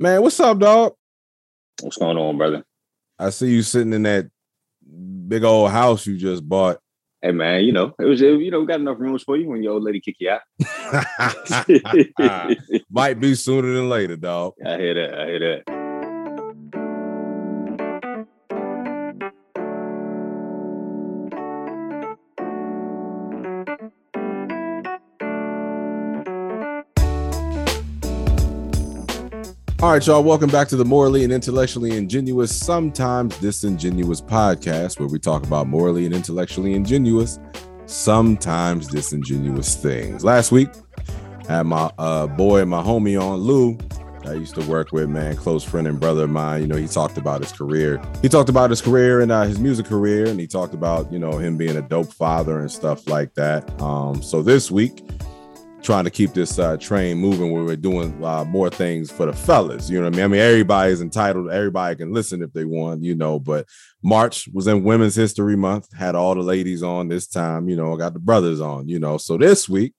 Man, what's up, dog? What's going on, brother? I see you sitting in that big old house you just bought. Hey, man, you know, we got enough rooms for you when your old lady kick you out. Might be sooner than later, dog. I hear that. All right, y'all, welcome back to the Morally and Intellectually Ingenuous, Sometimes Disingenuous podcast, where we talk about morally and intellectually ingenuous, sometimes disingenuous things. Last week, I had my boy, my homie on, Lou, I used to work with, man, close friend and brother of mine. You know, he talked about his career. He talked about his career and his music career, and he talked about, you know, him being a dope father and stuff like that. So this week, trying to keep this train moving where we're doing more things for the fellas. You know what I mean? I mean, everybody's entitled. Everybody can listen if they want, you know, but March was in Women's History Month, had all the ladies on this time, you know, got the brothers on, you know. So this week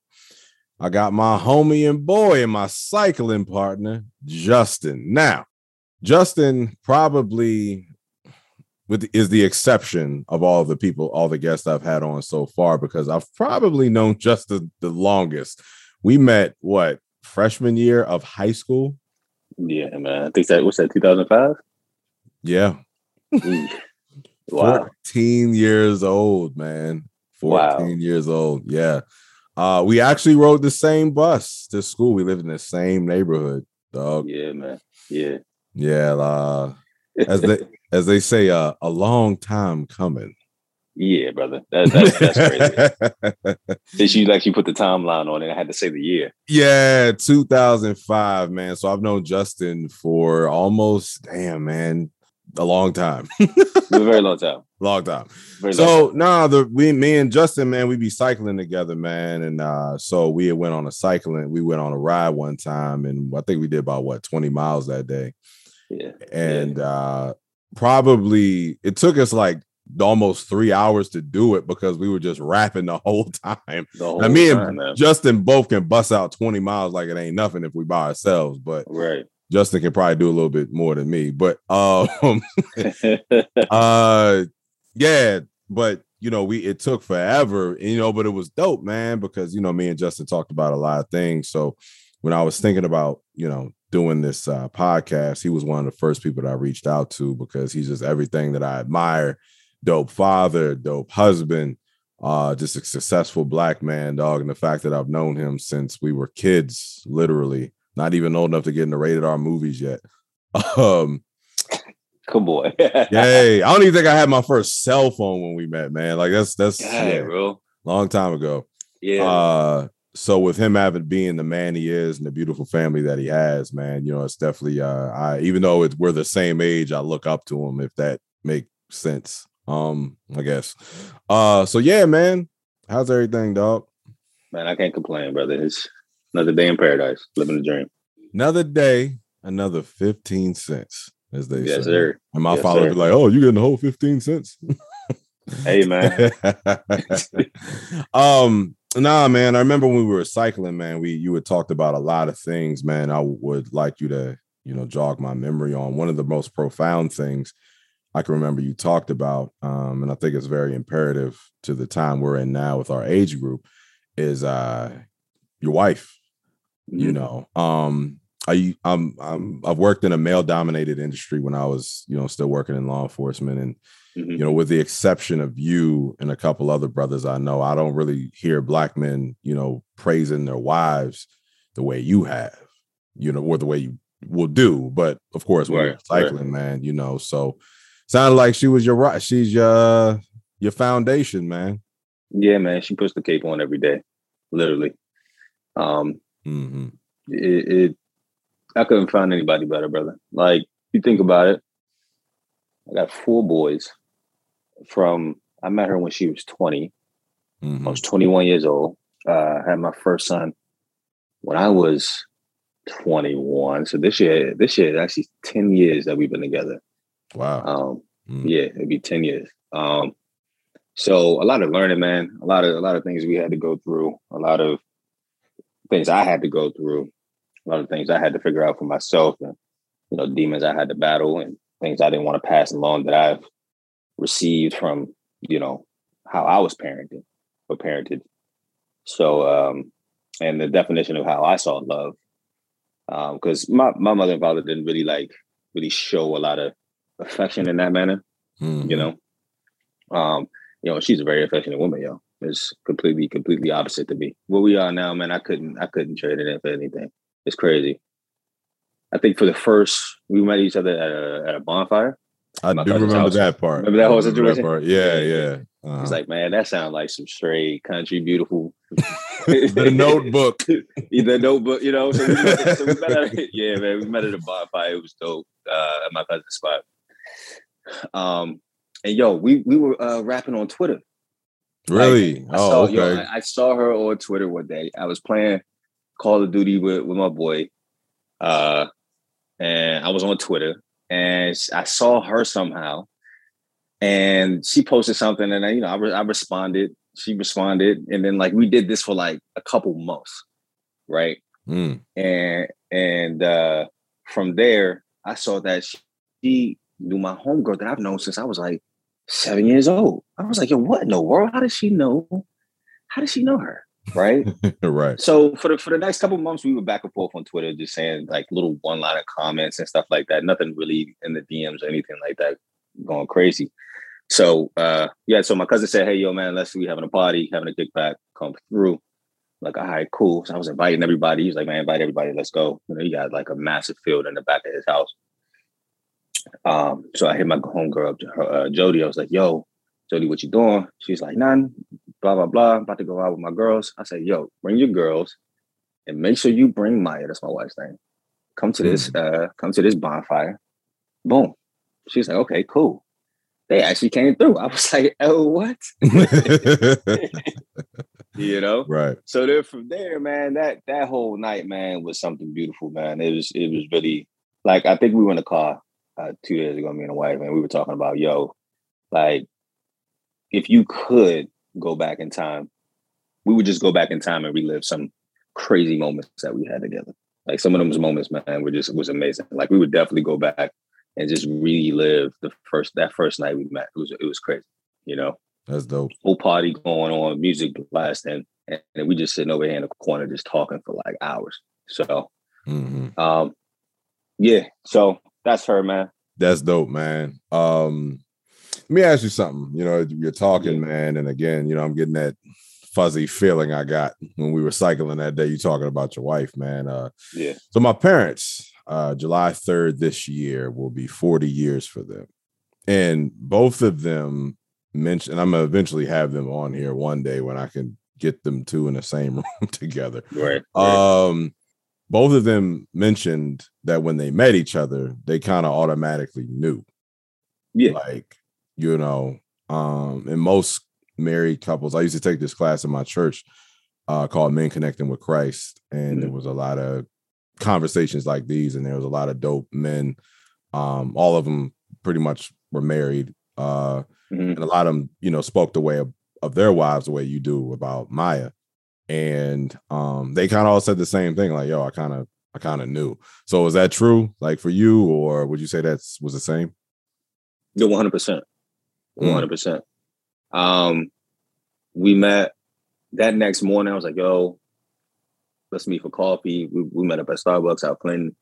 I got my homie and boy and my cycling partner, Justin. Now, Justin probably is the exception of all the people, all the guests I've had on so far, because I've probably known Justin the longest. We met, what, freshman year of high school? Yeah, man. I think that, what's that, 2005? Yeah. Wow. 14 years old, man. 14 years old, yeah. We actually rode the same bus to school. We lived in the same neighborhood, dog. Yeah, man. Yeah. Yeah, As they say, a long time coming. Yeah, brother. That's crazy. Since you actually put the timeline on it, I had to say the year. Yeah, 2005, man. So I've known Justin for almost, a long time. A very long time. Me and Justin, man, we be cycling together, man. And so we went on a ride one time. And I think we did about, 20 miles that day. Yeah. And probably it took us like almost 3 hours to do it because we were just rapping the whole time. And Justin both can bust out 20 miles like it ain't nothing if we by ourselves, but right. Justin can probably do a little bit more than me, but yeah, but you know, it took forever, you know, but it was dope, man, because you know, me and Justin talked about a lot of things. So when I was thinking about, you know, doing this podcast, he was one of the first people that I reached out to because he's just everything that I admire. Dope father, dope husband, just a successful black man, dog. And the fact that I've known him since we were kids, literally, not even old enough to get into rated R movies yet. Good boy. Yay. I don't even think I had my first cell phone when we met, man. Like that's real long time ago. Yeah. So with him having being the man he is and the beautiful family that he has, man, you know, it's definitely even though we're the same age, I look up to him, if that makes sense. I guess. So yeah, man, how's everything, dog? Man, I can't complain, brother. It's another day in paradise, living the dream. Another day, another 15 cents, as they say. Yes, sir. And my father be like, "Oh, you getting the whole 15 cents?" Hey, man. Nah, man, I remember when we were cycling, man, you had talked about a lot of things, man. I would like you to, you know, jog my memory on one of the most profound things I can remember you talked about. And I think it's very imperative to the time we're in now with our age group is your wife, you know. I've worked in a male dominated industry when I was, you know, still working in law enforcement, and you know, with the exception of you and a couple other brothers I know, I don't really hear black men, you know, praising their wives the way you have, you know, or the way you will do. But of course, when you're cycling, man, you know, so sounded like she was she's your foundation, man. Yeah, man. She puts the cape on every day, literally. I couldn't find anybody better, brother. Like, you think about it. I got 4 boys I met her when she was 20. I was 21 years old. I had my first son when I was 21. So this year, it's actually 10 years that we've been together. Wow. Yeah, it'd be 10 years. So a lot of learning, man, a lot of things we had to go through, a lot of things I had to go through, a lot of things I had to figure out for myself. And demons I had to battle and things I didn't want to pass along that I've received from, how I was parented or parented. So, and the definition of how I saw love, because my mother and father didn't really show a lot of affection in that manner, she's a very affectionate woman, yo. It's completely opposite to me. Where we are now, man, I couldn't trade it in for anything. It's crazy. I think for the first, we met each other at a bonfire. I do remember house. That part. Remember that whole situation? That yeah. Uh-huh. It's like, man, that sounds like some straight country, beautiful. The Notebook. The Notebook, So we met at a bonfire. It was dope at my cousin's spot. And yo, we were rapping on Twitter. Really? Okay. I saw her on Twitter one day. I was playing Call of Duty with my boy. And I was on Twitter and I saw her somehow and she posted something and I responded, she responded. And then we did this for a couple months. Right. Mm. And from there, I saw that she knew my homegirl that I've known since I was 7 years old. I was like, yo, what in the world? How did she know her? Right. Right. So for the next couple of months, we were back and forth on Twitter, just saying little one-liner comments and stuff like that. Nothing really in the DMs or anything like that going crazy. So, so my cousin said, hey, yo, man, we having a party, having a kickback, come through. All right, cool. So I was inviting everybody. He was like, man, invite everybody. Let's go. He got a massive field in the back of his house. So I hit my homegirl up to her, Jody. I was like, yo, Jody, what you doing? She's like, none, blah, blah, blah. I'm about to go out with my girls. I said, yo, bring your girls and make sure you bring Maya. That's my wife's name. Come to this, bonfire. Boom. She's like, okay, cool. They actually came through. I was like, oh, what? Right. So then from there, man, that whole night, man, was something beautiful, man. It was really I think we were in the car 2 days ago, me and the wife, and we were talking about, yo, if you could go back in time, we would just go back in time and relive some crazy moments that we had together. Some of those moments, man, was amazing. We would definitely go back and just relive that first night we met. It was crazy, That's dope. Whole party going on, music blasting, and we just sitting over here in the corner just talking for hours. So, So that's her, man. That's dope, man. Let me ask you something. You're talking, man, and again, I'm getting that fuzzy feeling I got when we were cycling that day. You talking about your wife, man. Yeah. So my parents, July 3rd this year will be 40 years for them, and both of them mentioned. I'm gonna eventually have them on here one day when I can get them two in the same room together. Right. Both of them mentioned that when they met each other, they kind of automatically knew. Yeah. And most married couples, I used to take this class in my church called Men Connecting with Christ. And there was a lot of conversations like these. And there was a lot of dope men. All of them pretty much were married. And a lot of them, spoke the way of their wives the way you do about Maya. And they kind of all said the same thing, yo, I kind of knew. So is that true, for you, or would you say that was the same? Yeah, 100%. 100%. We met that next morning. I was like, yo, let's meet for coffee. We met up at Starbucks out Clinton.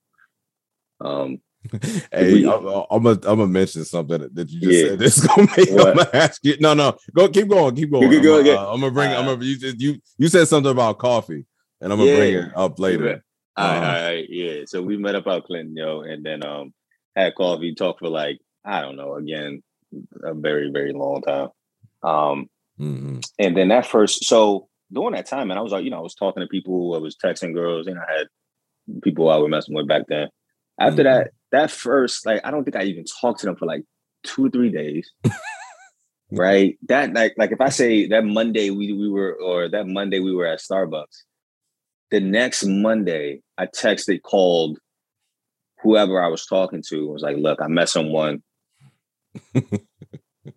Hey, I'm gonna mention something that you just said. This is gonna make what? I'm gonna ask you. No, go keep going. I'm gonna bring. You said something about coffee, and I'm gonna bring it up later. Yeah. All right, yeah. So we met up out Clinton, yo, and then had coffee, talked for I don't know, again, a very very long time. And then that first, so during that time, and I was I was talking to people, I was texting girls, and I had people I was messing with back then. After that. That first, I don't think I even talked to them for 2 or 3 days, right? That if I say that Monday we were at Starbucks, the next Monday I texted, called whoever I was talking to. I was like, look, I met someone.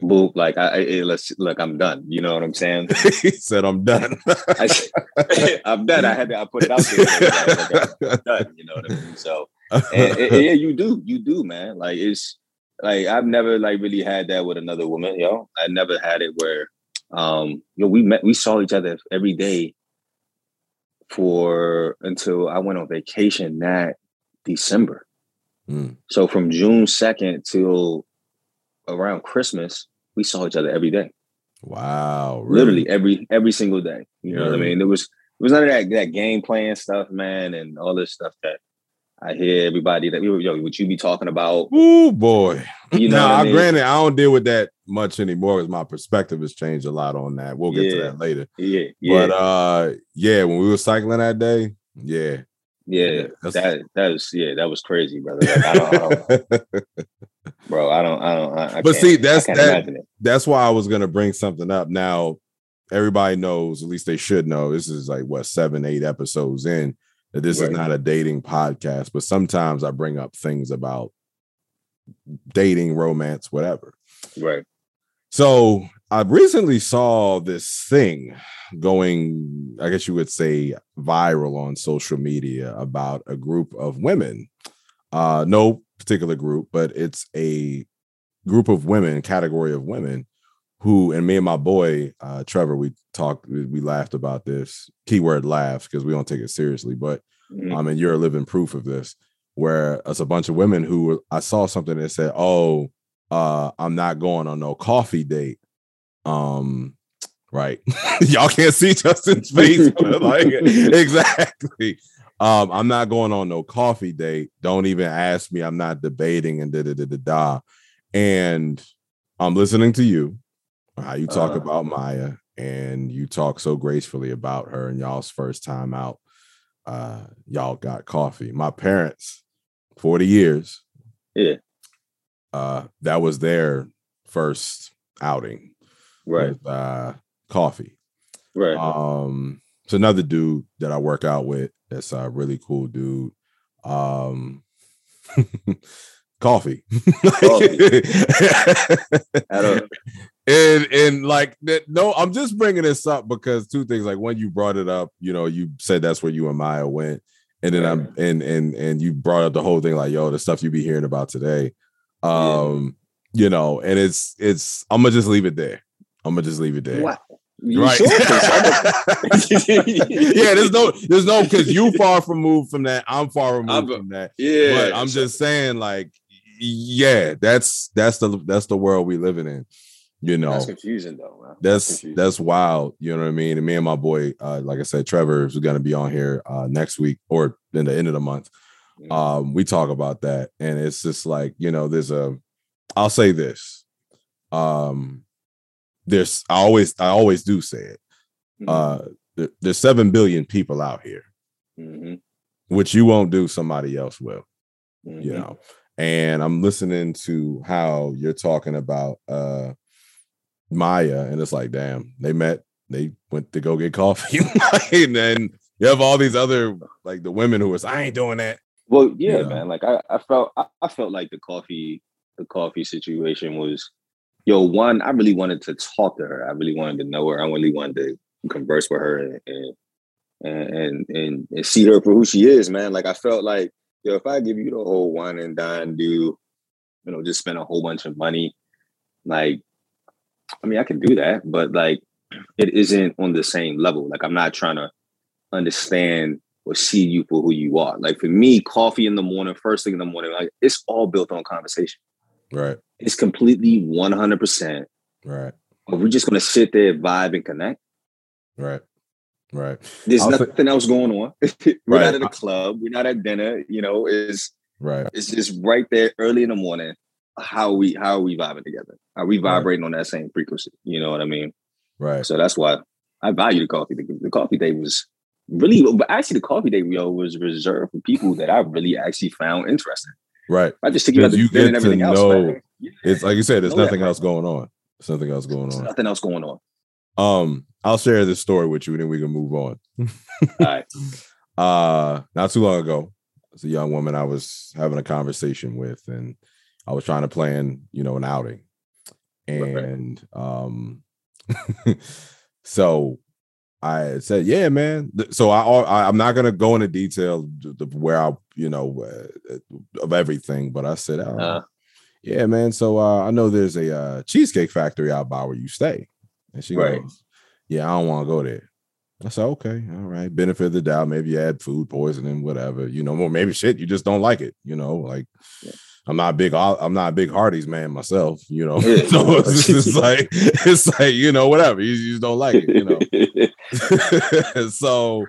Boop, I'm done. You know what I'm saying? He said, I'm done. I'm done. I put it out there. I'm done. You know what I mean? So. Yeah, you do, man. Like, it's like I've never like really had that with another woman, yo. I never had it where, we saw each other every day until I went on vacation that December. Mm. So from June 2nd till around Christmas, we saw each other every day. Wow. Really? Literally every single day. You know what I mean? There was none of that game playing stuff, man, and all this stuff that I hear everybody that what you be talking about. Oh boy. You know, now, granted, I don't deal with that much anymore because my perspective has changed a lot on that. We'll get to that later. Yeah. Yeah. But when we were cycling that day, yeah. That was crazy, brother. Like, I don't Bro, I don't. I but see, that's why I was gonna bring something up. Now, everybody knows, at least they should know. This is like 7-8 episodes in that this is not a dating podcast. But sometimes I bring up things about dating, romance, whatever. Right. So I recently saw this thing going, I guess you would say, viral on social media about a group of women. No particular group, but it's a group of women, category of women who, and me and my boy Trevor, we laughed about this, keyword laughs, because we don't take it seriously, but and you're a living proof of this, where it's a bunch of women who, I saw something that said, I'm not going on no coffee date, right? Y'all can't see Justin's face, but like exactly. I'm not going on no coffee date. Don't even ask me. I'm not debating and da-da-da-da-da. And I'm listening to you, how you talk about Maya, and you talk so gracefully about her and y'all's first time out. Y'all got coffee. My parents, 40 years. Yeah. That was their first outing. Right. With, coffee. Right. It's another dude that I work out with. That's a really cool dude. Coffee. And like, no, I'm just bringing this up because two things. Like, when you brought it up, you said that's where you and Maya went. And then and you brought up the whole thing, like, the stuff you be hearing about today. And it's I'm gonna just leave it there. Wow. You right. Sure? Yeah, there's no because you far removed from that. I'm far removed from that. Yeah. But I'm just saying, like, that's the world we living in. That's confusing though, man. That's wild. You know what I mean? And me and my boy, like I said, Trevor, who's gonna be on here next week or in the end of the month. We talk about that. And it's just like, I'll say this. I always do say it. There's 7 billion people out here, which you won't do, somebody else will. And I'm listening to how you're talking about Maya, and it's like, damn, they met, they went to go get coffee, and then you have all these other, like, the women who was, I ain't doing that. Well, yeah, man. Like I felt like the coffee situation was. One, I really wanted to talk to her. I really wanted to know her. I really wanted to converse with her and see her for who she is, man. Like, I felt like, if I give you the whole wine and dine, just spend a whole bunch of money, like, I mean, I can do that, but like, it isn't on the same level. Like, I'm not trying to understand or see you for who you are. Like, for me, coffee in the morning, first thing in the morning, like, it's all built on conversation. Right. It's completely 100%. Right. Are we just going to sit there, vibe, and connect? Right. Right. There's nothing else going on. We're not at a club. We're not at dinner. It's just right there early in the morning. How are we vibing together? Are we vibrating on that same frequency? You know what I mean? Right. So that's why I value the coffee. The coffee day was really, but actually the coffee day was reserved for people that I really actually found interesting. Right. I just think about the dinner and everything else. Right? Yeah. It's like you said, there's nothing else going on. There's nothing else going on. There's nothing else going on. I'll share this story with you and then we can move on. All right. Not too long ago, it's a young woman I was having a conversation with, and I was trying to plan, an outing. And so I said, yeah, man. So I'm not going to go into detail where I, you know, of everything, but I said, yeah, man. So I know there's a Cheesecake Factory out by where you stay. And she goes, yeah, I don't want to go there. I said, okay, all right. Benefit of the doubt. Maybe you had food poisoning, whatever, you know, or maybe shit, you just don't like it. You know, like I'm not a big Hardy's man myself, you know, so it's like, you know, whatever, you just don't like it, you know? So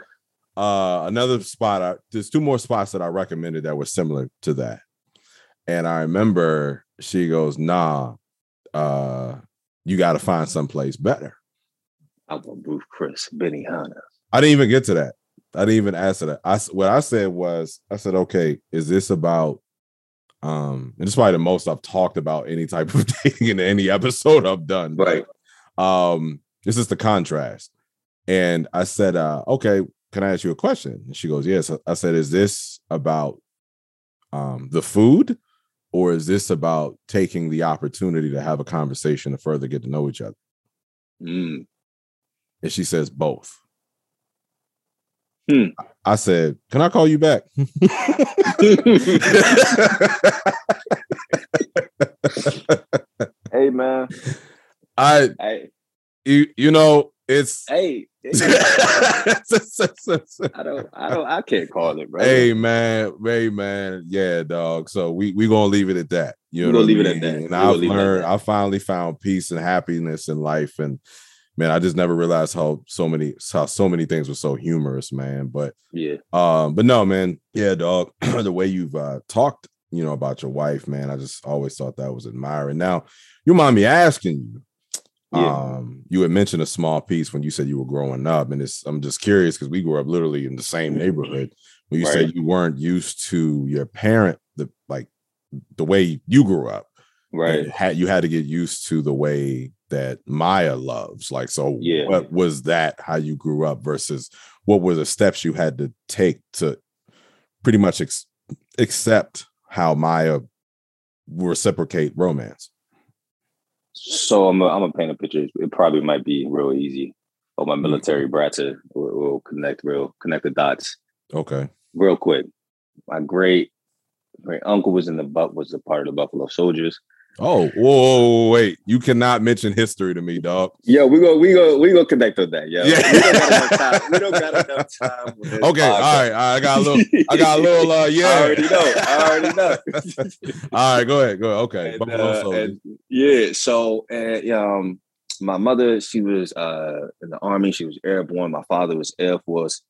another spot, there's two more spots that I recommended that were similar to that. And I remember she goes, nah, you got to find someplace better. I want Ruth Chris, Benihana. I didn't even get to that. I didn't even answer that. What I said was, I said, okay, is this about, and it's probably the most I've talked about any type of dating in any episode I've done. Right. This is the contrast. And I said, okay, can I ask you a question? And she goes, yes. I said, is this about the food, or is this about taking the opportunity to have a conversation to further get to know each other? Mm. And she says, both. Hmm. I said, can I call you back? Hey, man. You know, it's... Hey. I can't call it, bro. Hey, man. Yeah, dog. So we going to leave it at that. You know, we're going to leave it at that. And I've learned, I finally found peace and happiness in life, and man, I just never realized how so many things were so humorous, man. But yeah, but no, man. Yeah, dog. The way you've talked, you know, about your wife, man, I just always thought that was admiring. Now, you mind me asking you, you had mentioned a small piece when you said you were growing up, and I'm just curious because we grew up literally in the same neighborhood. When you said you weren't used to your parent, the way you grew up, right? You had to get used to the way that Maya loves, like, so yeah. What was that, how you grew up, versus what were the steps you had to take to pretty much accept how Maya reciprocate romance? So I'm gonna paint a picture. It probably might be real easy. Oh, my military brata will connect the dots. Okay. Real quick. My great uncle was a part of the Buffalo Soldiers. Oh, whoa, wait. You cannot mention history to me, dog. Yo, we go connect on that, yo. Yeah. We don't got enough time with this. Okay, all right. I got a little yeah. I already know. All right, go ahead. Okay. So my mother, she was in the Army, she was airborne, my father was Air Force.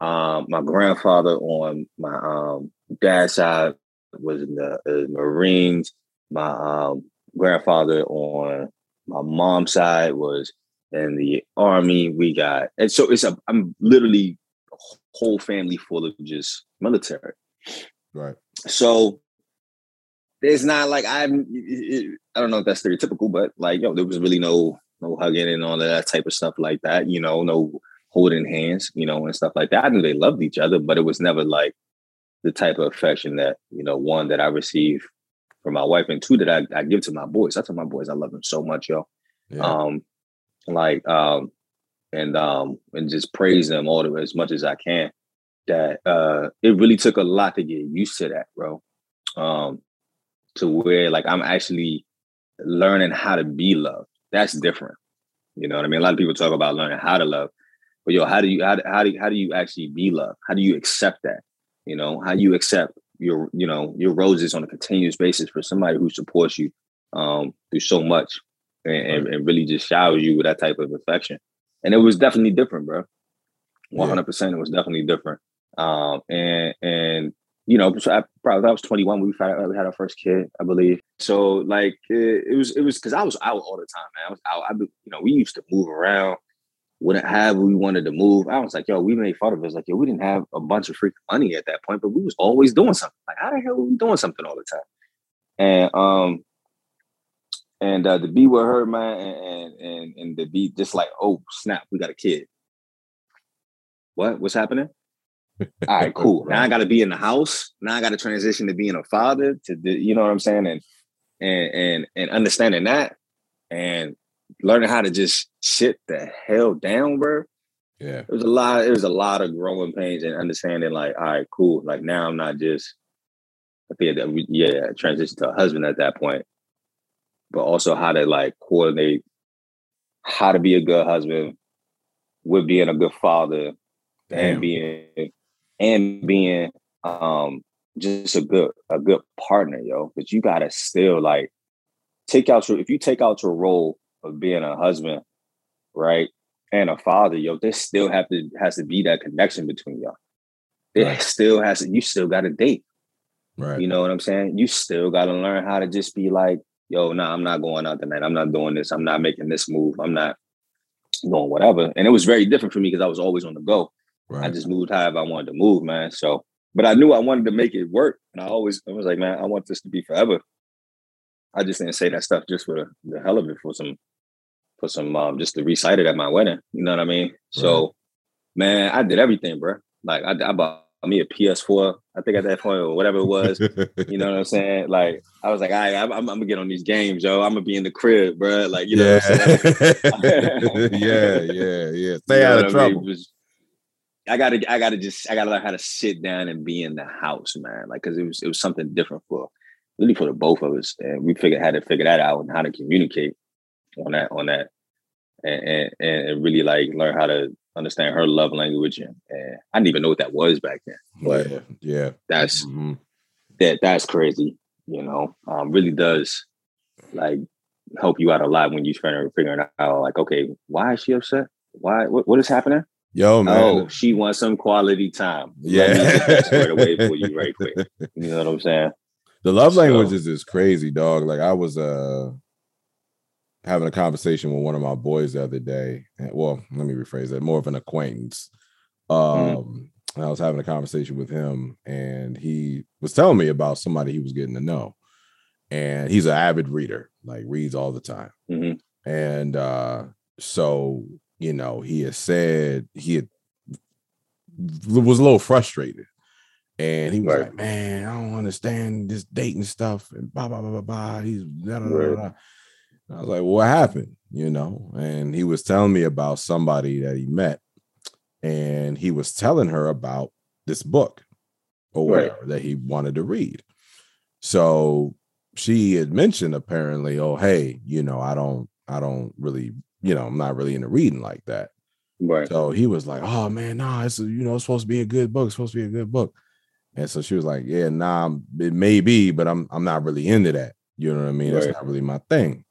My grandfather on my dad's side was in the Marines. My grandfather on my mom's side was in the Army. I'm literally whole family full of just military. Right. So there's not like, I don't know if that's stereotypical, but like, yo, there was really no hugging and all of that type of stuff like that, you know, no holding hands, you know, and stuff like that. I knew they loved each other, but it was never like the type of affection that, you know, one, that I received for my wife, and two, that I give to my boys. I tell my boys I love them so much, yo. Yeah. And just praise them as much as I can. That it really took a lot to get used to that, bro. To where like I'm actually learning how to be loved. That's different. You know what I mean? A lot of people talk about learning how to love, but yo, how do you actually be loved? How do you accept that? You know, how do you accept your roses on a continuous basis for somebody who supports you through so much and really just showers you with that type of affection. And it was definitely different, bro. 100%, yeah. It was definitely different. And you know, so I was 21 when we had our first kid, I believe. So like it was because I was out all the time, man. I was out. We used to move around. Wouldn't have we wanted to move. I was like, yo, we made fun of us. Like, yo, we didn't have a bunch of freaking money at that point, but we was always doing something. Like, how the hell were we doing something all the time? And to be with her, man, and to be just like, oh, snap, we got a kid. What? What's happening? All right, cool. Now I got to be in the house. Now I got to transition to being a father. You know what I'm saying? And understanding that and learning how to just sit the hell down, bro. Yeah. It was a lot of growing pains and understanding, like, all right, cool. Like, now I'm not just, I think that we, transition to a husband at that point, but also how to like coordinate how to be a good husband with being a good father. Damn. and being just a good partner, yo. But you gotta still like if you take out your role of being a husband, right, and a father, yo, there still has to be that connection between y'all. You still gotta date. Right. You know what I'm saying? You still gotta learn how to just be like, yo, nah, I'm not going out tonight. I'm not doing this. I'm not making this move. I'm not doing whatever. And it was very different for me because I was always on the go. Right. I just moved however I wanted to move, man. So, but I knew I wanted to make it work. And I was like, man, I want this to be forever. I just didn't say that stuff just for the hell of it, just to recite it at my wedding. You know what I mean? Right. So, man, I did everything, bro. Like I bought me a PS4, I think at that point, or whatever it was. You know what I'm saying? Like, I was like, all right, I'm going to get on these games, yo. I'm going to be in the crib, bro. Like, you know what I'm saying? Yeah. Stay out of trouble. I gotta learn how to sit down and be in the house, man. Like, cause it was something different for the both of us. And we had to figure that out and how to communicate on that. And really like learn how to understand her love language. And I didn't even know what that was back then. But yeah. That's that's crazy. You know, really does like help you out a lot when you're trying to figure out like, okay, why is she upset? Why, what is happening? Yo, man. Oh, she wants some quality time. Yeah. Let me get that squared away for you right quick. You know what I'm saying? The love languages is crazy, dog. Like I was having a conversation with one of my boys the other day. Well, let me rephrase that. More of an acquaintance. I was having a conversation with him and he was telling me about somebody he was getting to know. And he's an avid reader, like reads all the time. Mm-hmm. And so... you know, he had said was a little frustrated and he was like, man, I don't understand this dating stuff and blah, blah, blah, blah, blah. He's blah, blah, blah, blah. I was like, well, what happened? You know, and he was telling me about somebody that he met and he was telling her about this book or whatever that he wanted to read. So she had mentioned apparently, oh, hey, you know, I don't really, you know, I'm not really into reading like that. Right. So he was like, oh man, nah, it's, you know, it's supposed to be a good book. It's supposed to be a good book. And so she was like, yeah, nah, it may be, but I'm not really into that. You know what I mean? Right. That's not really my thing.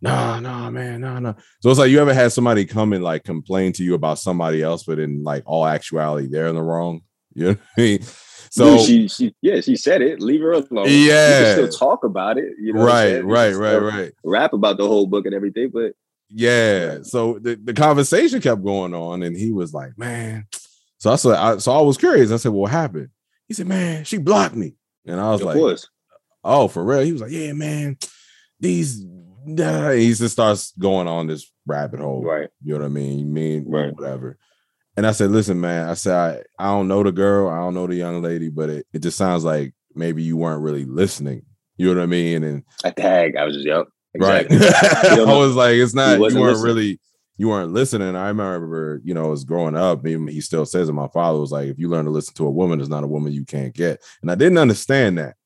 Nah, man, nah. So it's like, you ever had somebody come and like complain to you about somebody else, but in like all actuality, they're in the wrong. You know what I mean? So dude, she said it. Leave her alone. Yeah, you can still talk about it. You know, right. Rap about the whole book and everything, but. Yeah, so the conversation kept going on, and he was like, "Man," so I said, "I was curious." I said, "Well, what happened?" He said, "Man, she blocked me," and I was like, "Oh, for real?" He was like, "Yeah, man, he just starts going on this rabbit hole, right? You know what I mean, right. Whatever." And I said, "Listen, man," I said, "I don't know the girl, I don't know the young lady, but it just sounds like maybe you weren't really listening." You know what I mean? And I was just yep. Exactly. Right. I was like, it's not, you weren't listening. I remember, you know, as growing up, even he still says it, my father was like, if you learn to listen to a woman, it's not a woman you can't get. And I didn't understand that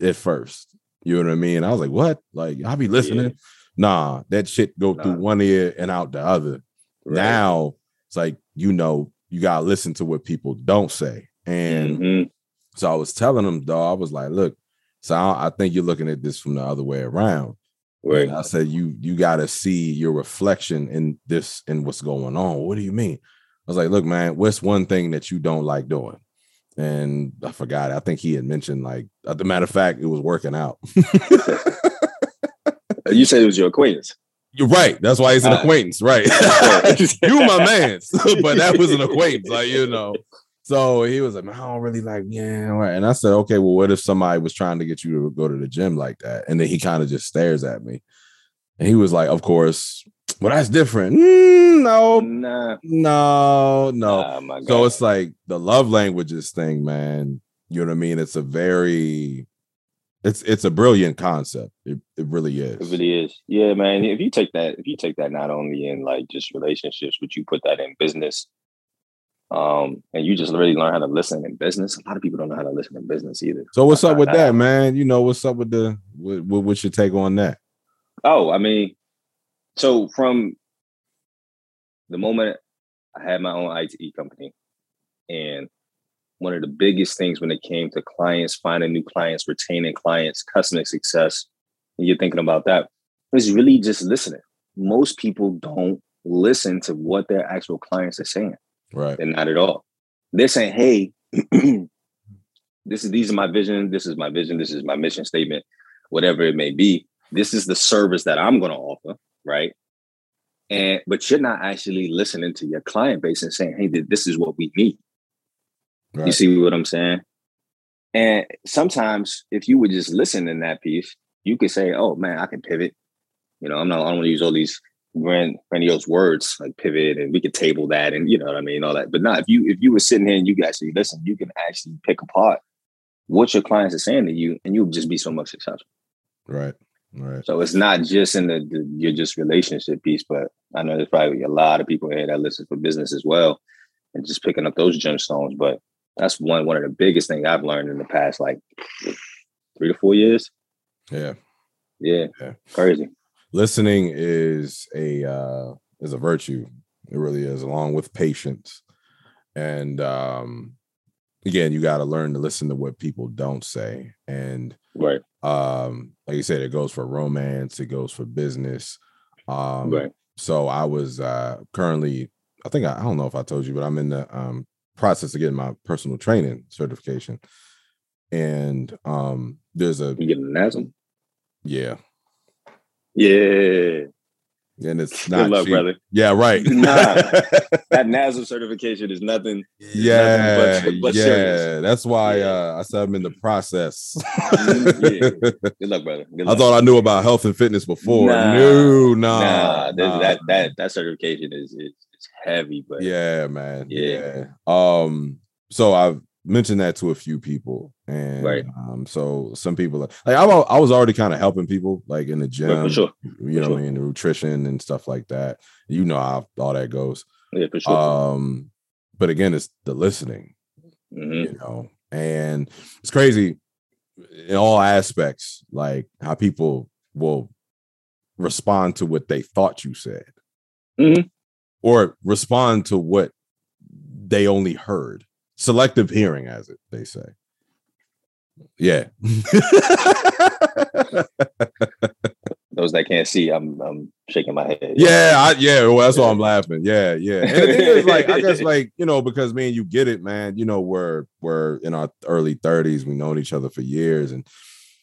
at first. You know what I mean? I was like, what? Like, I'll be listening. Yeah. Nah, that shit go through one ear and out the other. Right. Now it's like, you know, you got to listen to what people don't say. And so I was telling him, dog, I was like, look, so I think you're looking at this from the other way around. Right. I said, you got to see your reflection in this and what's going on. What do you mean? I was like, look, man, what's one thing that you don't like doing? And I forgot. I think he had mentioned like, as a matter of fact, it was working out. You said it was your acquaintance. You're right. That's why he's an acquaintance. Right. You my man. But that was an acquaintance, like, you know. So he was like, I don't really like, yeah. Right. And I said, okay, well, what if somebody was trying to get you to go to the gym like that? And then he kind of just stares at me. And he was like, of course, well, that's different. No. Nah, so it's like the love languages thing, man. You know what I mean? It's a very It's a brilliant concept. It really is. It really is. Yeah, man. If you take that not only in like just relationships, but you put that in business, and you just really learn how to listen in business. A lot of people don't know how to listen in business either. So what's up with that, man? You know, what's up with what's your take on that? Oh, I mean, so from the moment I had my own IT company, and one of the biggest things when it came to clients, finding new clients, retaining clients, customer success, and you're thinking about that, is really just listening. Most people don't listen to what their actual clients are saying. Right. They're not at all. They're saying, hey, these are my vision. This is my vision. This is my mission statement, whatever it may be. This is the service that I'm going to offer. Right. But you're not actually listening to your client base and saying, hey, this is what we need. Right. You see what I'm saying? And sometimes if you would just listen in that piece, you could say, oh man, I can pivot. You know, I don't want to use all these grandiose words like pivot, and we could table that, and you know what I mean, all that. But not if you were sitting here and you could actually listen, you can actually pick apart what your clients are saying to you, and you'll just be so much successful. Right. Right. So it's not just in your just relationship piece, but I know there's probably a lot of people here that listen for business as well, and just picking up those gemstones. But that's one of the biggest things I've learned in the past, like 3 to 4 years. Yeah. Crazy. Listening is a virtue. It really is, along with patience. And again, you got to learn to listen to what people don't say. And right, like you said, it goes for romance. It goes for business. Right. So I was currently, I think I don't know if I told you, but I'm in the process of getting my personal training certification, and there's a NASM. yeah and it's not good luck, cheap, brother. Yeah, right. Nah, that NASM certification is nothing. Yeah, nothing but yeah, serious. That's why I said I'm in the process. Yeah. Good luck, brother. Good luck. I thought I knew about health and fitness before. Nah. That certification is heavy, but yeah, man. Yeah. So I've mentioned that to a few people, and right. So some people like I was already kind of helping people like in the gym, right, for sure. You know what I mean, the nutrition and stuff like that. You know how all that goes. Yeah, for sure. But again, it's the listening. Mm-hmm. You know, and it's crazy in all aspects, like how people will respond to what they thought you said. Mm-hmm. Or respond to what they only heard. Selective hearing, as they say. Yeah. Those that can't see, I'm shaking my head. Yeah, well, that's why I'm laughing. Yeah. And the thing is, like, I guess, like, you know, because me and you get it, man. You know, we're in our early 30s. We've known each other for years, and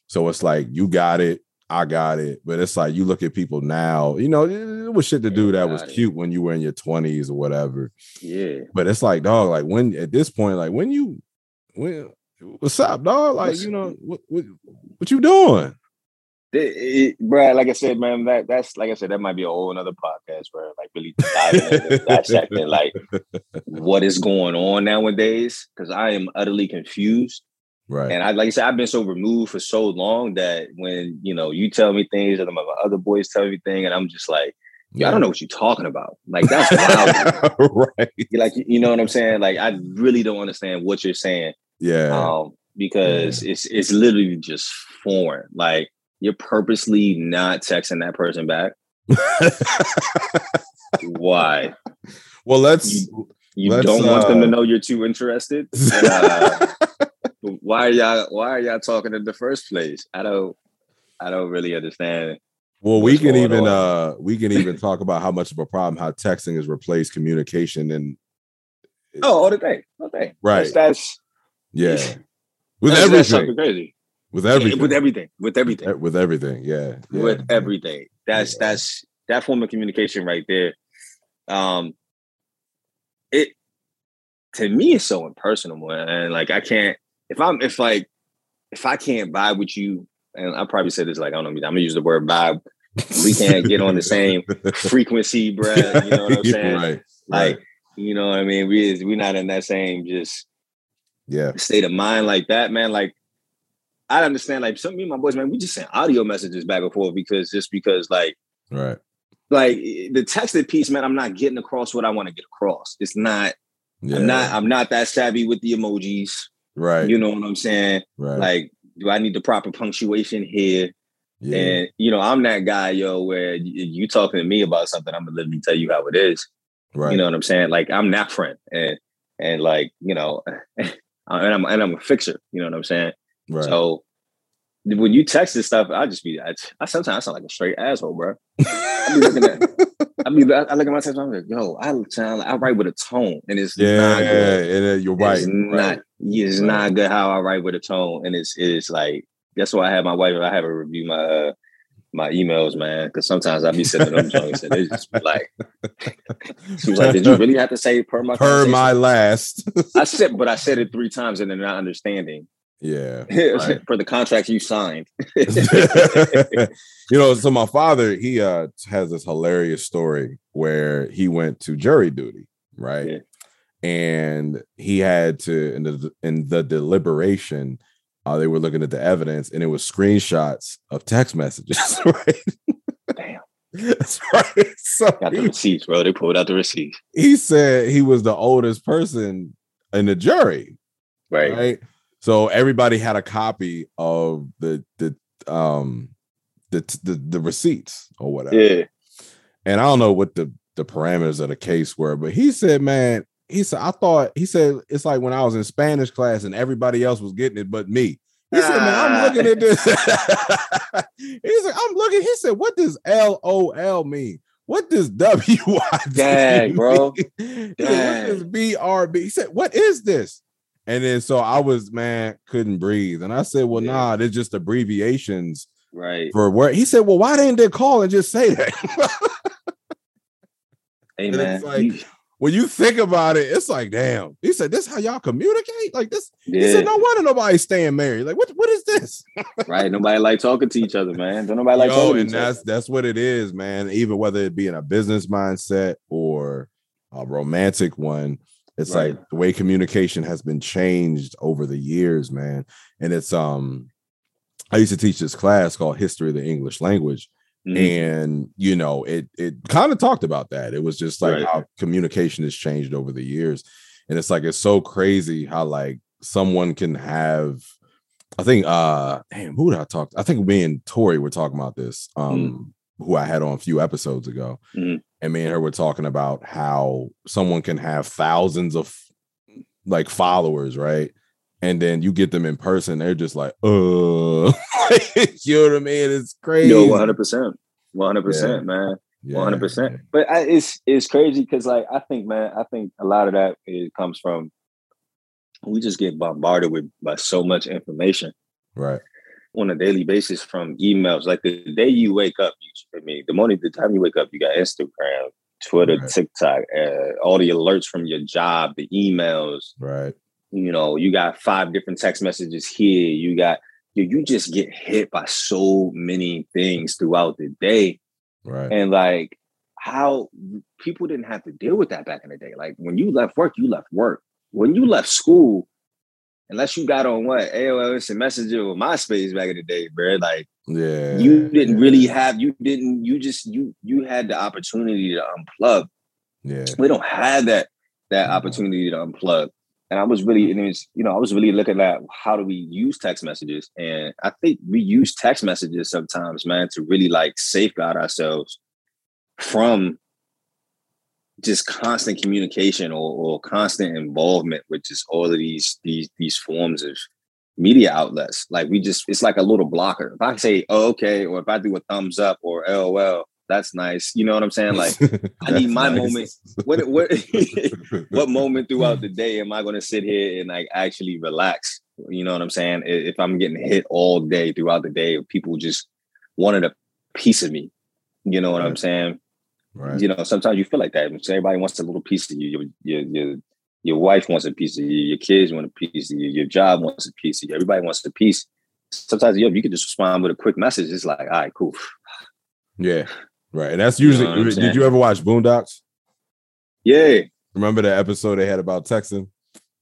so it's like you got it. I got it. But it's like you look at people now, you know, it was shit to do that was cute when you were in your 20s or whatever. Yeah. But it's like, dog, like when at this point, like when what's up, dog? Like, you know, what you doing? Brad, like I said, man, that's like I said, that might be a whole another podcast where like really dissecting like what is going on nowadays, because I am utterly confused. Right. And I've been so removed for so long that when, you know, you tell me things and my other boys tell me things, and I'm just like, I don't know what you're talking about. Like, that's wild. Right. Like, you know what I'm saying? Like, I really don't understand what you're saying. Yeah. Because it's literally just foreign. Like, you're purposely not texting that person back. Why? Well, let's don't want them to know you're too interested. Why are y'all talking in the first place? I don't really understand. Well, we can even talk about how much of a problem how texting has replaced communication and all the day. Right. That's everything. Crazy. With everything. Yeah. With everything. That's that form of communication right there. It to me is so impersonal, and like I can't. If I can't vibe with you, and I probably said this, like, I don't know, I'm gonna use the word vibe. We can't get on the same frequency, bro. You know what I'm saying? Right. Like, you know what I mean? We're not in that same just state of mind like that, man. Like, I understand, like, some of me and my boys, man, we just send audio messages back and forth because like, right. Like the texted piece, man, I'm not getting across what I want to get across. It's not, yeah. I'm not that savvy with the emojis. Right. You know what I'm saying? Right. Like, do I need the proper punctuation here? Yeah. And, you know, I'm that guy, yo, where you talking to me about something, I'm going to literally tell you how it is. Right. You know what I'm saying? Like, I'm that friend. And like, you know, and I'm a fixer. You know what I'm saying? Right. So when you text this stuff, I'll just be, I sometimes I sound like a straight asshole, bro. I look at my text, I'm like, yo, I sound like I write with a tone, and it's not good. Yeah, you're right. It's not good how I write with a tone, and it's like, that's why I have my wife, I have her review my my emails, man, because sometimes I be sending them jokes, and they just be like, she was like, did you really have to say per my last? I said it 3 times, and they're not understanding. Yeah. Right. For the contract you signed. You know, so my father, he has this hilarious story where he went to jury duty, right? Yeah. And he had to, in the deliberation, they were looking at the evidence, and it was screenshots of text messages, right? Damn. That's right. So got the receipts, bro. They pulled out the receipts. He said he was the oldest person in the jury. Right. Right. So everybody had a copy of the receipts or whatever. Yeah. And I don't know what the parameters of the case were, but he said, man, he said it's like when I was in Spanish class and everybody else was getting it but me. He said, man, I'm looking at this. He said, I'm looking. He said, what does LOL mean? What does WYD? Dang, bro. Dang. He said, what does BRB? He said, what is this? And then so I was, man, couldn't breathe. And I said, well, nah, they're just abbreviations, right? For where he said, well, why didn't they call and just say that? Hey, man. It's like, when you think about it, it's like, damn. He said, this is how y'all communicate? Like this. Yeah. He said, no wonder nobody's staying married. Like, what is this? Right. Nobody like talking to each other, man. Don't nobody like talking to each other. And that's what it is, man. Even whether it be in a business mindset or a romantic one. It's right. Like the way communication has been changed over the years, man. And it's I used to teach this class called History of the English Language. Mm-hmm. And, you know, it kind of talked about that. It was just like how communication has changed over the years. And it's like, it's so crazy how like someone can have, I think, who did I talk to? I think me and Tori were talking about this, who I had on a few episodes ago. Mm-hmm. And me and her were talking about how someone can have thousands of like followers, right? And then you get them in person, they're just like, you know what I mean? It's crazy. No, 100%. 100%, man. Yeah. 100%. But it's crazy because like I think a lot of that comes from we just get bombarded by so much information. Right. On a daily basis from emails. Like the day you wake up, the time you wake up, you got Instagram, Twitter, TikTok, all the alerts from your job, the emails. Right. You know, you got 5 different text messages here. You just get hit by so many things throughout the day. Right. And like how people didn't have to deal with that back in the day. Like when you left work, you left work. When you left school, unless you got on AOL Instant Messenger or MySpace back in the day, bro. Like, you didn't really have. You had the opportunity to unplug. Yeah, we don't have that opportunity to unplug. And I was really looking at how do we use text messages, and I think we use text messages sometimes, man, to really like safeguard ourselves from just constant communication or constant involvement with just all of these forms of media outlets. Like it's like a little blocker. If I say, oh, okay, or if I do a thumbs up or LOL, that's nice. You know what I'm saying? Like I need my moment. What what moment throughout the day am I going to sit here and like actually relax? You know what I'm saying? If I'm getting hit all day throughout the day, people just wanted a piece of me. You know what I'm saying? Right. You know, sometimes you feel like that. Everybody wants a little piece of you. Your wife wants a piece of you. Your kids want a piece of you. Your job wants a piece of you. Everybody wants a piece. Sometimes you can just respond with a quick message. It's like, all right, cool. Yeah, right. And that's usually. You know, did you ever watch Boondocks? Yeah. Remember the episode they had about texting?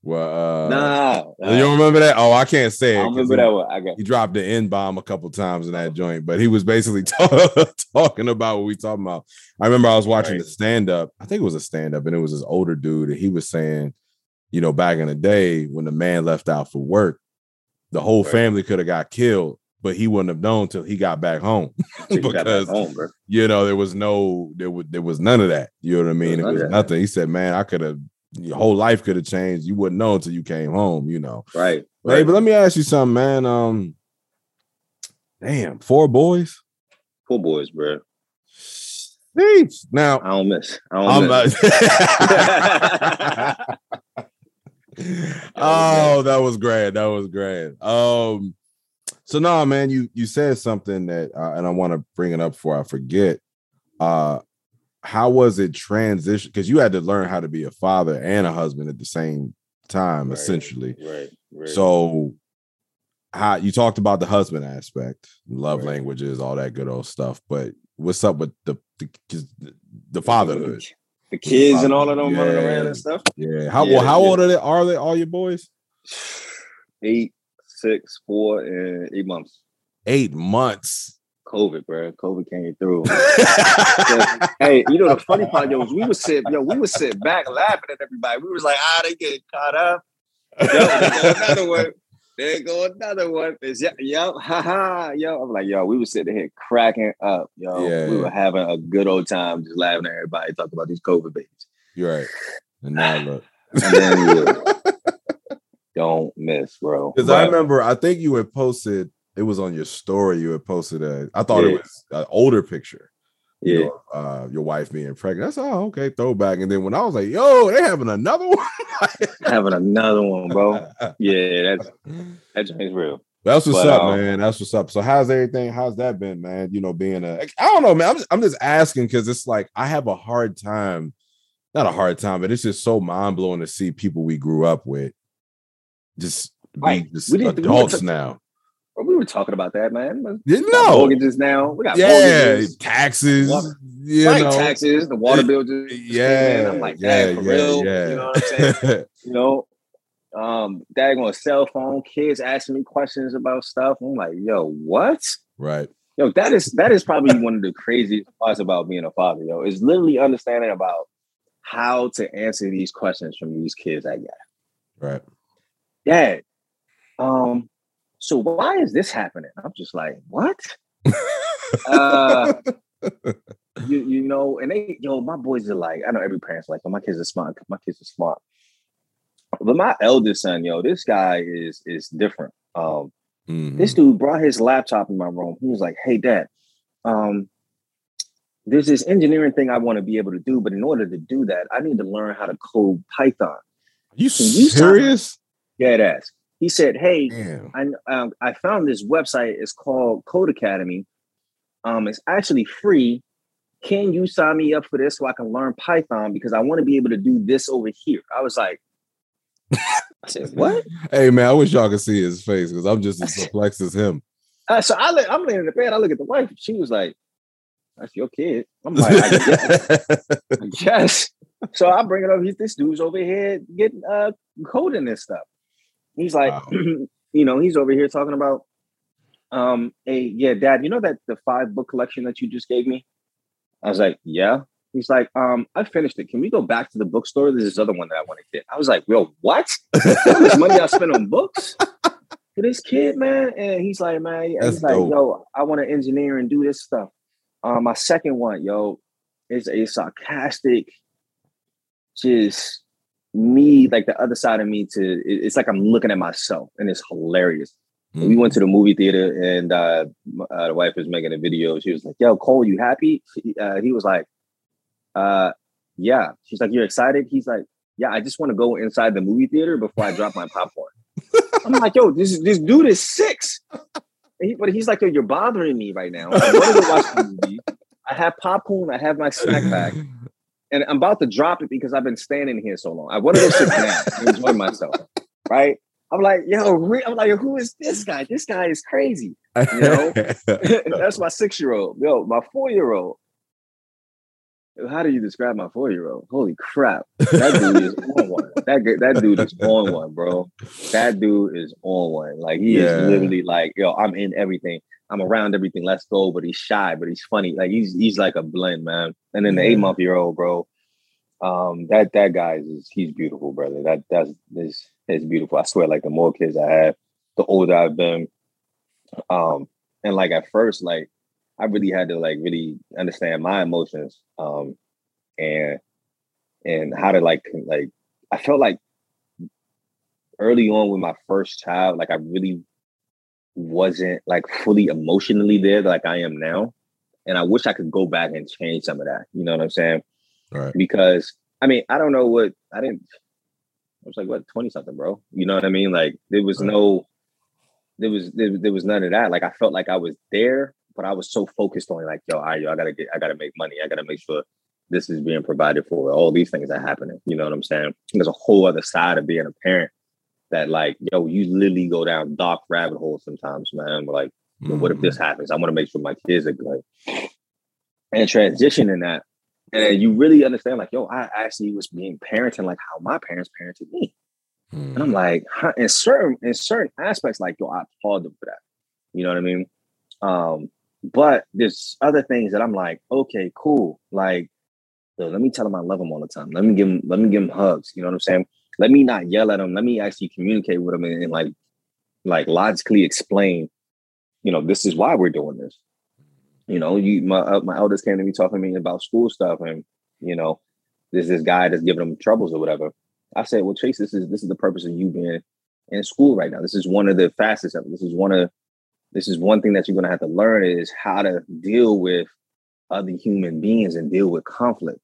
Well, nah, you don't remember that? Oh, I can't say it. I remember that one. I got. He dropped the N-bomb a couple times in that joint, but he was basically talking about what we talking about. I remember I was watching the stand-up. I think it was a stand-up, and it was this older dude, and he was saying, you know, back in the day when the man left out for work, the whole family could have got killed, but he wouldn't have known till he got back home because, you know, there was none of that. You know what I mean? It was nothing. He said, man, your whole life could have changed. You wouldn't know until you came home, you know. Right. Hey, but let me ask you something, man. Damn, four boys, bro. Jeez. Now I don't miss. Oh, that was great. So no, man, you said something that, and I want to bring it up before I forget. How was it transition? Because you had to learn how to be a father and a husband at the same time, essentially. Right. So how you talked about the husband aspect, love languages, all that good old stuff. But what's up with the fatherhood? The kids and all of them running around and stuff? Yeah. How old are they, all your boys? 8, 6, 4, and 8 months. 8 months. COVID, bro. COVID came through. Hey, you know the funny part, yo, is we would sit back laughing at everybody. We was like, they getting caught up. Yo, there go another one. Yo. I'm like, yo, we was sitting here cracking up, yo. Yeah, we were having a good old time, just laughing at everybody, talking about these COVID babies. You're right. And now look, and then don't miss, bro. Because I remember, I think you had posted. It was on your story. You had posted it was an older picture. Yeah. Your wife being pregnant. I said, throwback. And then when I was like, yo, they having another one. Having another one, bro. Yeah, that's real. That's what's up, man. That's what's up. So how's everything? How's that been, man? You know, being I don't know, man. I'm just asking because it's like I have a hard time. Not a hard time, but it's just so mind-blowing to see people we grew up with just adults now. We were talking about that, man. Mortgages now. We got mortgages, taxes. Taxes, the water bill. Just I'm like, for real. Yeah. You know what I'm saying? You know, dad on a cell phone, kids asking me questions about stuff. I'm like, yo, what? Right. Yo, that is probably one of the craziest parts about being a father, yo. Is literally understanding about how to answer these questions from these kids I got. Right. Dad, so why is this happening? I'm just like, what? You know, and my boys are like, I know every parent's like, well, my kids are smart. But my eldest son, yo, this guy is different. This dude brought his laptop in my room. He was like, hey, Dad, there's this engineering thing I want to be able to do. But in order to do that, I need to learn how to code Python. Are you serious? Yeah, it is. He said, hey, I found this website. It's called Code Academy. It's actually free. Can you sign me up for this so I can learn Python? Because I want to be able to do this over here. I was like, what? Hey, man, I wish y'all could see his face because I'm just as perplexed as him. So I'm laying in the bed. I look at the wife. She was like, that's your kid. I'm like, I guess. So I bring it up. This dude's over here getting coding this stuff. He's like, you know, he's over here talking about, Dad, you know that the 5-book collection that you just gave me? I was like, yeah. He's like, I finished it. Can we go back to the bookstore? There's this other one that I want to get. I was like, yo, what? How much money I spent on books for this kid, man? And he's like, man, That's dope. Yo, I want to engineer and do this stuff. My second one, yo, is a sarcastic, just... me, like the other side of me, it's like I'm looking at myself, and it's hilarious. Mm-hmm. We went to the movie theater, and the wife was making a video. She was like, "Yo, Cole, you happy?" He was like, "Yeah." She's like, "You're excited?" He's like, "Yeah, I just want to go inside the movie theater before I drop my popcorn." I'm like, "Yo, this dude is 6," but he's like, "Yo, you're bothering me right now. I want to go watch the movie. I have popcorn. I have my snack pack." And I'm about to drop it because I've been standing here so long. I wanted to sit down and enjoy myself, right? I'm like, yo, who is this guy? This guy is crazy, you know? That's my 6-year-old. Yo, my 4-year-old. How do you describe my 4-year-old? Holy crap. That dude is on one. That dude is on one, bro. That dude is on one. Like, he is literally like, yo, I'm in everything. I'm around everything. Let's go. But he's shy, but he's funny. Like, he's like a blend, man. And then the 8-month-year-old, bro. That guy is, he's beautiful, brother. That's beautiful. I swear, like, the more kids I have, the older I've been. And like, at first, like, I really had to like really understand my emotions, and how to like I felt like early on with my first child, like I really wasn't like fully emotionally there like I am now. And I wish I could go back and change some of that. You know what I'm saying? Right. Because I mean, I don't know what I didn't. I was like, what, 20 something, bro? You know what I mean? Like there was there was none of that. Like I felt like I was there, but I was so focused on like, yo, I gotta make money. I gotta make sure this is being provided for. All these things are happening. You know what I'm saying? There's a whole other side of being a parent that like, yo, you literally go down dark rabbit holes sometimes, man. We're like, well, what if this happens? I want to make sure my kids are good. And transitioning that, and you really understand like, yo, I actually was being parented like how my parents parented me. And I'm like, huh? in certain aspects, like, yo, I applaud them for that. You know what I mean? But there's other things that I'm like, okay, cool. Like, yo, let me tell him I love him all the time. Let me give him hugs. You know what I'm saying? Let me not yell at him. Let me actually communicate with him and like logically explain, you know, this is why we're doing this. You know, my eldest came to me talking to me about school stuff, and you know, there's this guy that's giving him troubles or whatever. I said, well, Chase, this is the purpose of you being in school right now. This is one of the facets of it. This is one thing that you're going to have to learn is how to deal with other human beings and deal with conflict.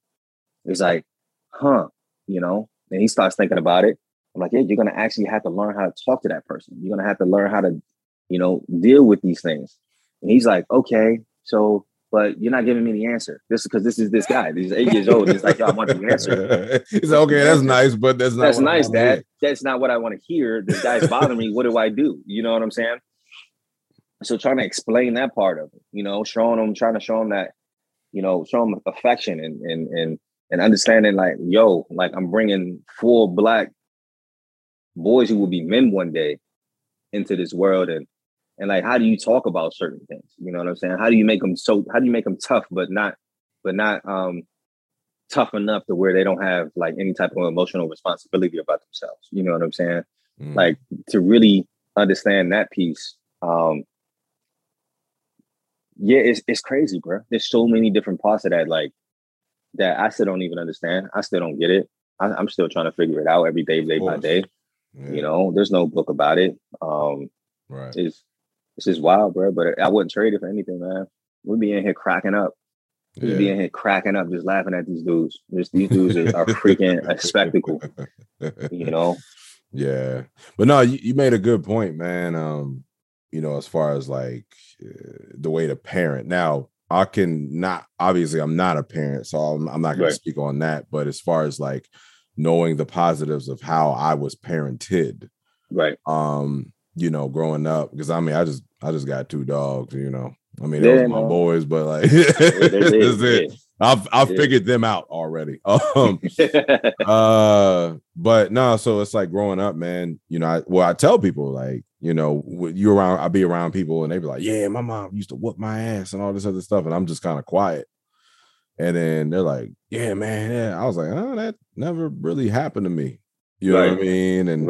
It's like, huh, you know, and he starts thinking about it. I'm like, yeah, you're going to actually have to learn how to talk to that person. You're going to have to learn how to, you know, deal with these things. And he's like, okay, so, but you're not giving me the answer. This is because this is this guy. He's 8 years old. He's like, yo, I want the answer. He's like, okay, that's nice, but that's not. That's nice, Dad. That's not what I want to hear. This guy's bothering me. What do I do? You know what I'm saying? So trying to explain that part of it, you know, trying to show them that, you know, show them affection and understanding like, yo, like I'm bringing 4 black boys who will be men one day into this world. And like, how do you talk about certain things? You know what I'm saying? How do you make them tough, but not tough enough to where they don't have like any type of emotional responsibility about themselves? You know what I'm saying? Mm. Like to really understand that piece. Yeah, it's crazy, bro. There's so many different parts of that, like, that I still don't even understand. I still don't get it. I'm still trying to figure it out every day by day. Yeah. You know, there's no book about it. Right. It's just wild, bro. But I wouldn't trade it for anything, man. We'd be in here cracking up. We'd be in here cracking up, just laughing at these dudes. These dudes are freaking a spectacle, you know? Yeah. But no, you made a good point, man. You know, as far as like the way to parent. Now, obviously I'm not a parent, so I'm not going to speak on that. But as far as like knowing the positives of how I was parented, right? You know, growing up, because I mean, I just got 2 dogs. You know, I mean, those are my boys, but like, that's it. I've figured them out already. But no, so it's like growing up, man, you know, I tell people like, you know, I'll be around people and they be like, yeah, my mom used to whoop my ass and all this other stuff. And I'm just kind of quiet. And then they're like, yeah, man. Yeah. I was like, oh, that never really happened to me. You know what I mean? And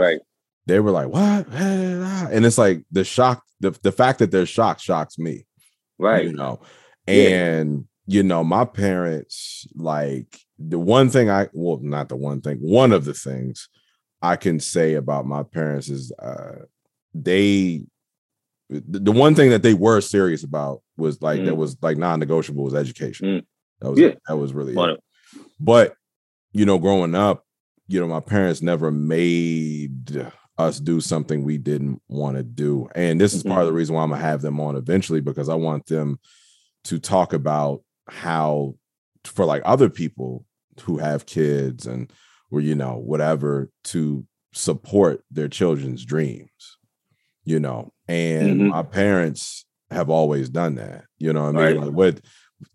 they were like, what? And it's like the shock, the fact that they're shocked shocks me. Right. You know, and you know, my parents, like one of the things I can say about my parents is the one thing that they were serious about was like, that was like non-negotiable was education. That was really it. But, you know, growing up, you know, my parents never made us do something we didn't want to do. And this is part of the reason why I'm gonna have them on eventually, because I want them to talk about how, for like other people who have kids and or, you know, whatever, to support their children's dreams, you know, and my parents have always done that. You know what I mean? Right. Like,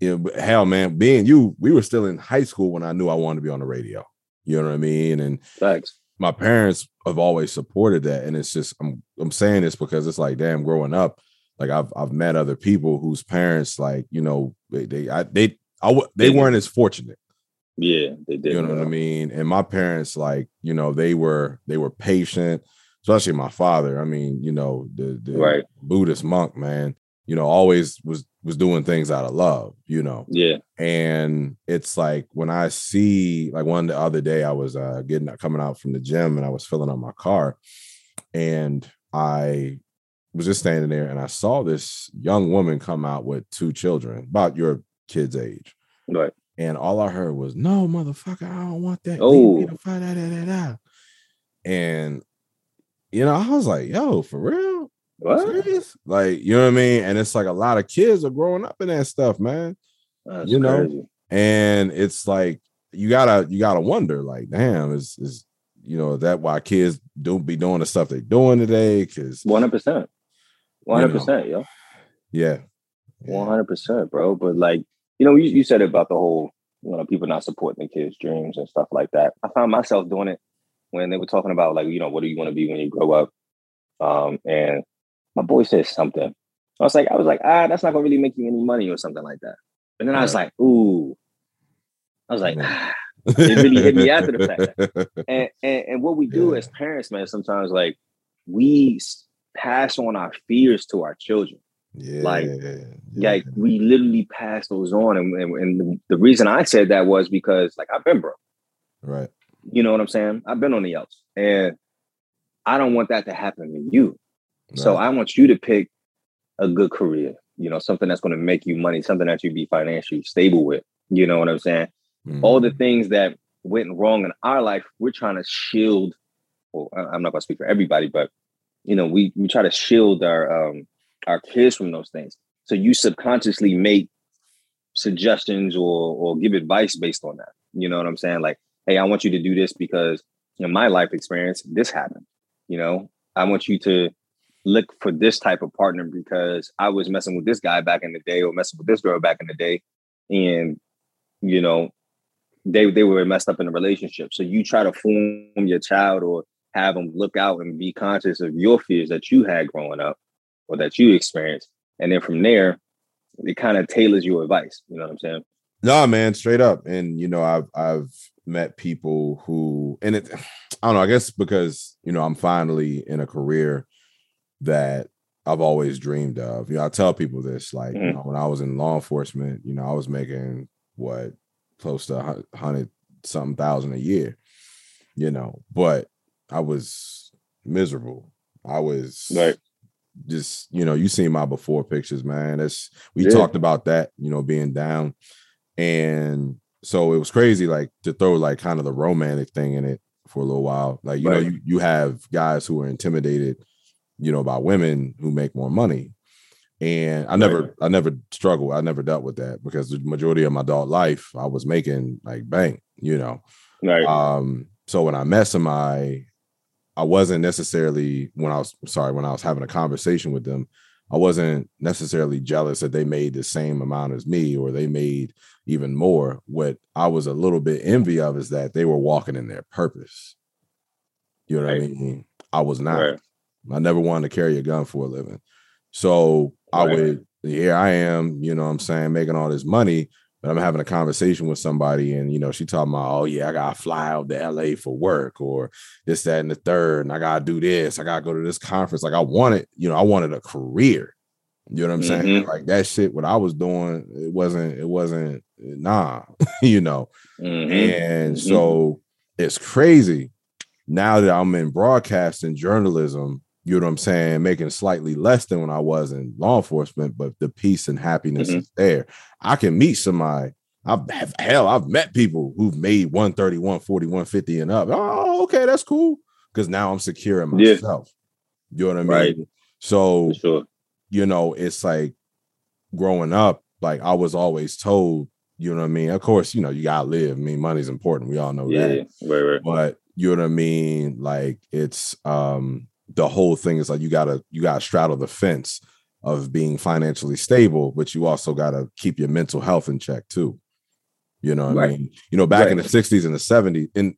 you know, hell, man, being you, we were still in high school when I knew I wanted to be on the radio. You know what I mean? And thanks. My parents have always supported that. And it's just, I'm saying this because it's like, damn, growing up, like I've met other people whose parents, like, you know, they weren't as fortunate. Yeah, they did. You know what I mean? And my parents, like, you know, they were patient, especially my father. I mean, you know, the right. Buddhist monk, man, you know, always was doing things out of love, you know? Yeah. And it's like, when I see, like, one the other day I was coming out from the gym and I was filling up my car and I was just standing there and I saw this young woman come out with two children about your kid's age. Right. And all I heard was, "No, motherfucker, I don't want that." Oh. And, you know, I was like, yo, for real? What? Serious? Like, you know what I mean? And it's like a lot of kids are growing up in that stuff, man. That's you know? Crazy. And it's like, you gotta wonder, like, damn, is you know, that why kids don't be doing the stuff they're doing today? Because 100%. 100%, yo. Yeah. 100%, bro. But like, you know, you said about the whole, you know, people not supporting the kids' dreams and stuff like that. I found myself doing it when they were talking about, like, you know, what do you want to be when you grow up? And my boy said something. I was like, that's not going to really make you any money or something like that. And then I was like, ooh. I was like, it really hit me after the fact. And what we do as parents, man, sometimes, like, we pass on our fears to our children. Yeah, like we literally pass those on, and the reason I said that was because, like, I've been broke, right? You know what I'm saying? I've been on the outs, and I don't want that to happen to you. Right. So I want you to pick a good career, you know, something that's going to make you money, something that you be financially stable with. You know what I'm saying? Mm-hmm. All the things that went wrong in our life, we're trying to shield. Well, I'm not going to speak for everybody, but you know, we try to shield our kids from those things. So you subconsciously make suggestions or give advice based on that. You know what I'm saying? Like, hey, I want you to do this because in my life experience, this happened. You know, I want you to look for this type of partner because I was messing with this guy back in the day or messing with this girl back in the day. And, you know, they were messed up in a relationship. So you try to form your child or have them look out and be conscious of your fears that you had growing up or that you experienced. And then from there, it kind of tailors your advice. You know what I'm saying? Nah, man, straight up. And, you know, I've met people who, and it, I don't know, I guess because, you know, I'm finally in a career that I've always dreamed of. You know, I tell people this, like, you know, when I was in law enforcement, you know, I was making what, close to 100-something thousand a year, you know, but I was miserable. I was like, just, you know, you seen my before pictures, man. That's we talked about that, you know, being down. And so it was crazy, like, to throw, like, kind of the romantic thing in it for a little while. Like, you know, you have guys who are intimidated, you know, by women who make more money. And I never struggled. I never dealt with that because the majority of my adult life I was making, like, bank, you know. Right. So when I met somebody, I wasn't necessarily when I was having a conversation with them, I wasn't necessarily jealous that they made the same amount as me or they made even more. What I was a little bit envy of is that they were walking in their purpose. You know what I mean? I was not. Right. I never wanted to carry a gun for a living. So I would, here I am, you know what I'm saying, making all this money, but I'm having a conversation with somebody and, you know, she talking about, oh yeah, I got to fly out to LA for work or this, that, and the third. And I got to do this. I got to go to this conference. Like I wanted a career. You know what I'm saying? Like that shit, what I was doing, it wasn't, nah, you know? And so it's crazy now that I'm in broadcasting journalism, you know what I'm saying, making slightly less than when I was in law enforcement, but the peace and happiness is there. I can meet somebody. I've met people who've made 130, 140, 150 and up. Oh, okay, that's cool. Because now I'm secure in myself. Yeah. You know what I mean? Right. So, you know, it's like growing up, like I was always told, you know what I mean? Of course, you know, you got to live. I mean, money's important. We all know that. Yeah. Right. But you know what I mean? Like it's, the whole thing is like you gotta straddle the fence of being financially stable, but you also got to keep your mental health in check too. You know what right. I mean? You know, back right. in the 60s and the 70s, and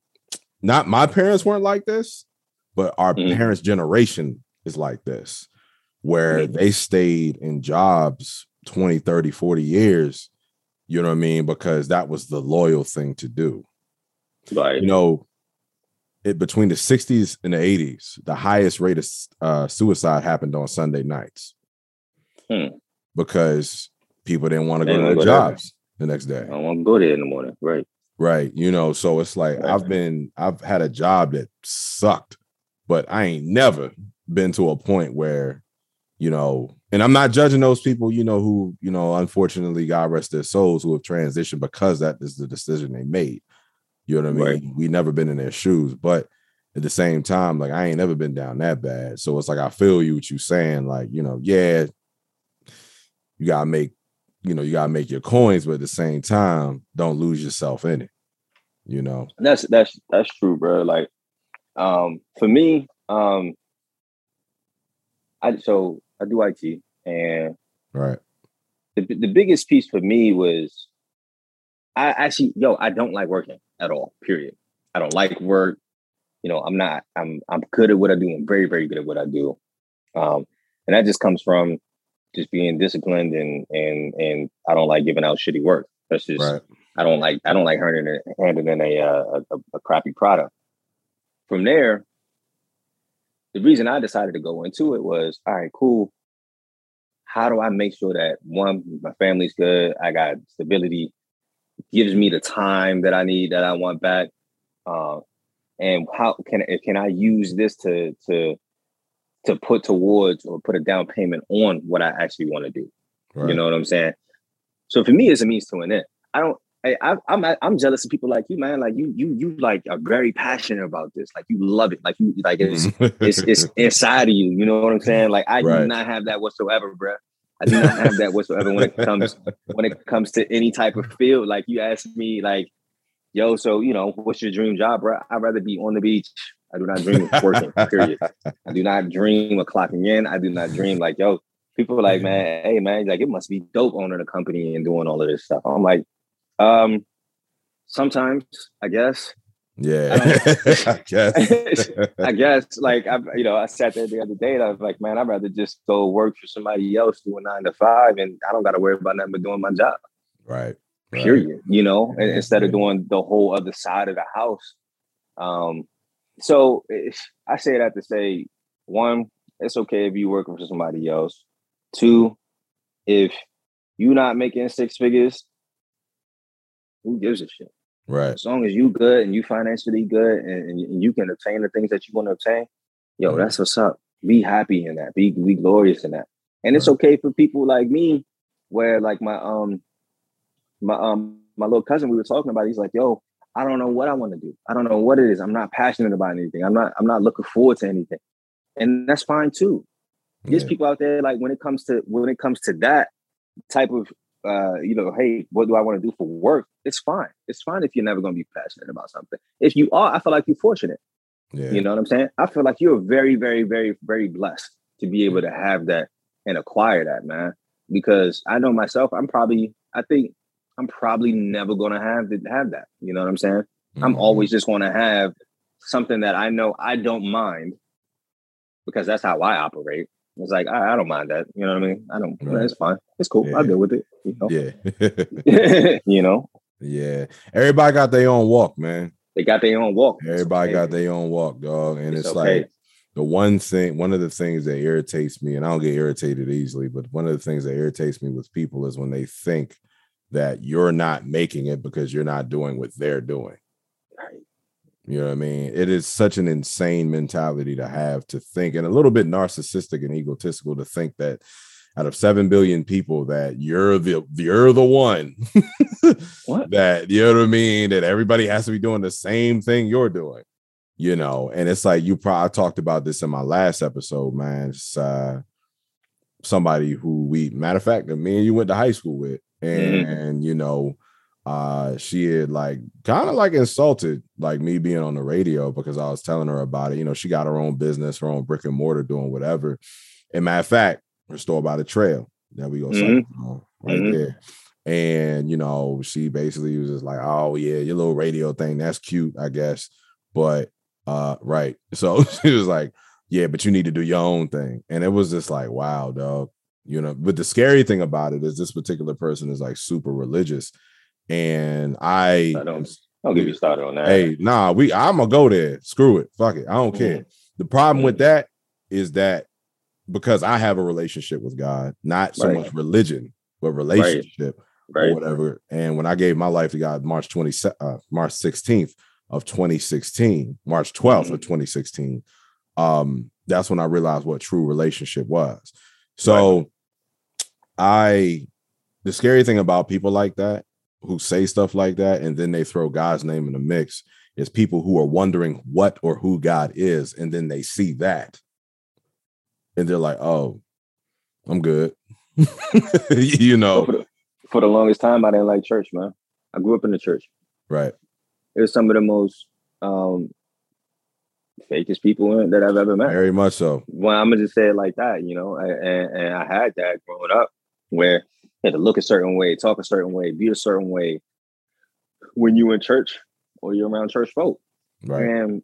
not my parents weren't like this, but our parents' generation is like this, where they stayed in jobs 20, 30, 40 years, you know what I mean? Because that was the loyal thing to do. Right. You know, between the 60s and the 80s, the highest rate of suicide happened on Sunday nights because people didn't want to go to their jobs the next day. I don't want to go there in the morning. Right. Right. You know, so it's like I've had a job that sucked, but I ain't never been to a point where, you know, and I'm not judging those people, you know, who, you know, unfortunately, God rest their souls, who have transitioned because that is the decision they made. You know what I mean? Right. We never been in their shoes, but at the same time, like I ain't never been down that bad. So it's like, I feel you, what you saying, like, you know, yeah, you gotta make, you know, you gotta make your coins, but at the same time, don't lose yourself in it. You know, that's true, bro. Like, for me, I do IT, and right. The biggest piece for me was I don't like working at all, period. I don't like work. You know, I'm good at what I do. I'm very, very good at what I do. And that just comes from just being disciplined and I don't like giving out shitty work. That's just, right. I don't like handing in a crappy product. From there, the reason I decided to go into it was, all right, cool. How do I make sure that, one, my family's good, I got stability, gives me the time that I need, that I want back, and how can I use this to put towards or put a down payment on what I actually want to do? Right. You know what I'm saying? So for me, it's a means to an end. I'm jealous of people like you, man. Like you like are very passionate about this. Like you love it. Like you like it's inside of you. You know what I'm saying? Like I do not have that whatsoever, bro. I do not have that whatsoever when it comes to any type of field. Like you ask me, like, yo, so you know, what's your dream job, bro? I'd rather be on the beach. I do not dream of working. Period. I do not dream of clocking in. I do not dream like, yo. People are like, man, hey, man, like it must be dope owning a company and doing all of this stuff. I'm like. Sometimes I guess. Yeah. I guess. Like I sat there the other day and I was like, man, I'd rather just go work for somebody else, do a 9-to-5, and I don't got to worry about nothing but doing my job. Right. Period. You know, yeah. Instead of doing the whole other side of the house. So I say that to say, one, it's okay if you working for somebody else. Two, if you not making six figures, who gives a shit? Right. As long as you good and you financially good and you can obtain the things that you want to obtain, yo, that's what's up. Be happy in that. Be glorious in that. And it's okay for people like me, where like my little cousin we were talking about. He's like, yo, I don't know what I want to do. I don't know what it is. I'm not passionate about anything. I'm not looking forward to anything, and that's fine too. Yeah. There's people out there like when it comes to that type of. Hey, what do I want to do for work? It's fine. It's fine if you're never going to be passionate about something. If you are, I feel like you're fortunate. Yeah. You know what I'm saying? I feel like you're very, very, very, very blessed to be able to have that and acquire that, man. Because I know myself, I think I'm probably never going to have that. You know what I'm saying? Mm-hmm. I'm always just going to have something that I know I don't mind, because that's how I operate. It's like, I don't mind that. You know what I mean? I don't. Right. It's fine. It's cool. Yeah. I'll deal with it. You know? Yeah. You know? Yeah. Everybody got their own walk, man. They got their own walk. Everybody got their own walk, dog. And it's like the one of the things that irritates me, and I don't get irritated easily, but one of the things that irritates me with people is when they think that you're not making it because you're not doing what they're doing. Right. You know what I mean? It is such an insane mentality to have, to think, and a little bit narcissistic and egotistical to think that out of 7 billion people that you're the one. What? That, you know what I mean? That everybody has to be doing the same thing you're doing, you know? And it's like, I talked about this in my last episode, man. It's somebody who matter of fact, me and you went to high school with, and, you know, she had like kind of like insulted like me being on the radio because I was telling her about it. You know, she got her own business, her own brick and mortar, doing whatever. And matter of fact, Store by the Trail. There we go. Mm-hmm. Right mm-hmm. there. And, you know, she basically was just like, oh, yeah, your little radio thing, that's cute, I guess. But, right. So she was like, yeah, but you need to do your own thing. And it was just like, wow, dog. You know, but the scary thing about it is this particular person is like super religious. And I don't get you started on that. Hey, nah, I'm going to go there. Screw it. Fuck it. I don't care. The problem with that is that because I have a relationship with God, not so much religion, but relationship or whatever. And when I gave my life to God, March 16th of 2016, March 12th of 2016, that's when I realized what true relationship was. So the scary thing about people like that who say stuff like that and then they throw God's name in the mix is people who are wondering what or who God is, and then they see that and they're like, oh, I'm good. You know, for the longest time, I didn't like church, man. I grew up in the church. Right. It was some of the most fakest people that I've ever met. Very much so. Well, I'm gonna just say it like that, you know. And I had that growing up, where you had to look a certain way, talk a certain way, be a certain way when you in church or you're around church folk. Right. And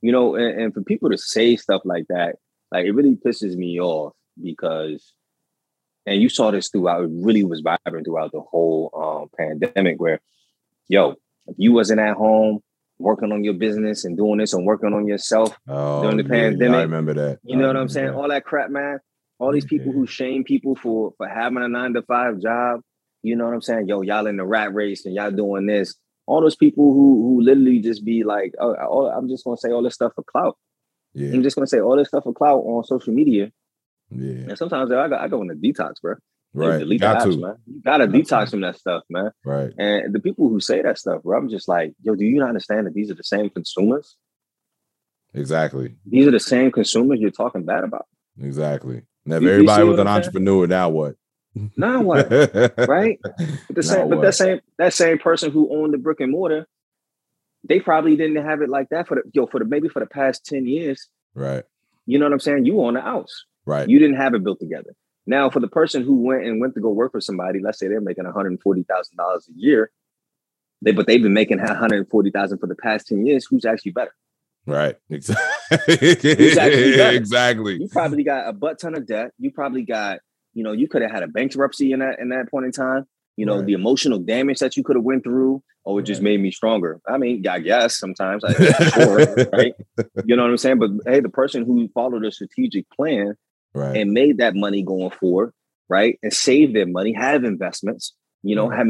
you know, and for people to say stuff like that, like, it really pisses me off because. And you saw this throughout, it really was vibrant throughout the whole pandemic where, yo, if you wasn't at home working on your business and doing this and working on yourself during the pandemic. I remember that. You know what I'm saying? That. All that crap, man. All these people who shame people for having a 9-to-5 job. You know what I'm saying? Yo, y'all in the rat race and y'all doing this. All those people who literally just be like, oh, I'm just going to say all this stuff for clout. Yeah. I'm just going to say all this stuff for clout on social media. Yeah, and sometimes I go into detox, bro. Right, man. You gotta detox from that stuff, man. Right, and the people who say that stuff, bro, I'm just like, yo, do you not understand that these are the same consumers? Exactly. These are the same consumers you're talking bad about. Exactly. Now, if everybody was an entrepreneur, now what? Now what? Right. But the same, but that same person who owned the brick and mortar, they probably didn't have it like that for the past 10 years. Right. You know what I'm saying? You own the house. Right. You didn't have it built together. Now, for the person who went to go work for somebody, let's say they're making $140,000 a year, but they've been making $140,000 for the past 10 years. Who's actually better? Right. Exactly. You probably got a butt ton of debt. You probably got, you know, you could have had a bankruptcy in that point in time. You know, the emotional damage that you could have went through, it just made me stronger. I mean, I guess sometimes, right? You know what I'm saying? But hey, the person who followed a strategic plan and made that money going forward, right, and saved their money, have investments, you know, bought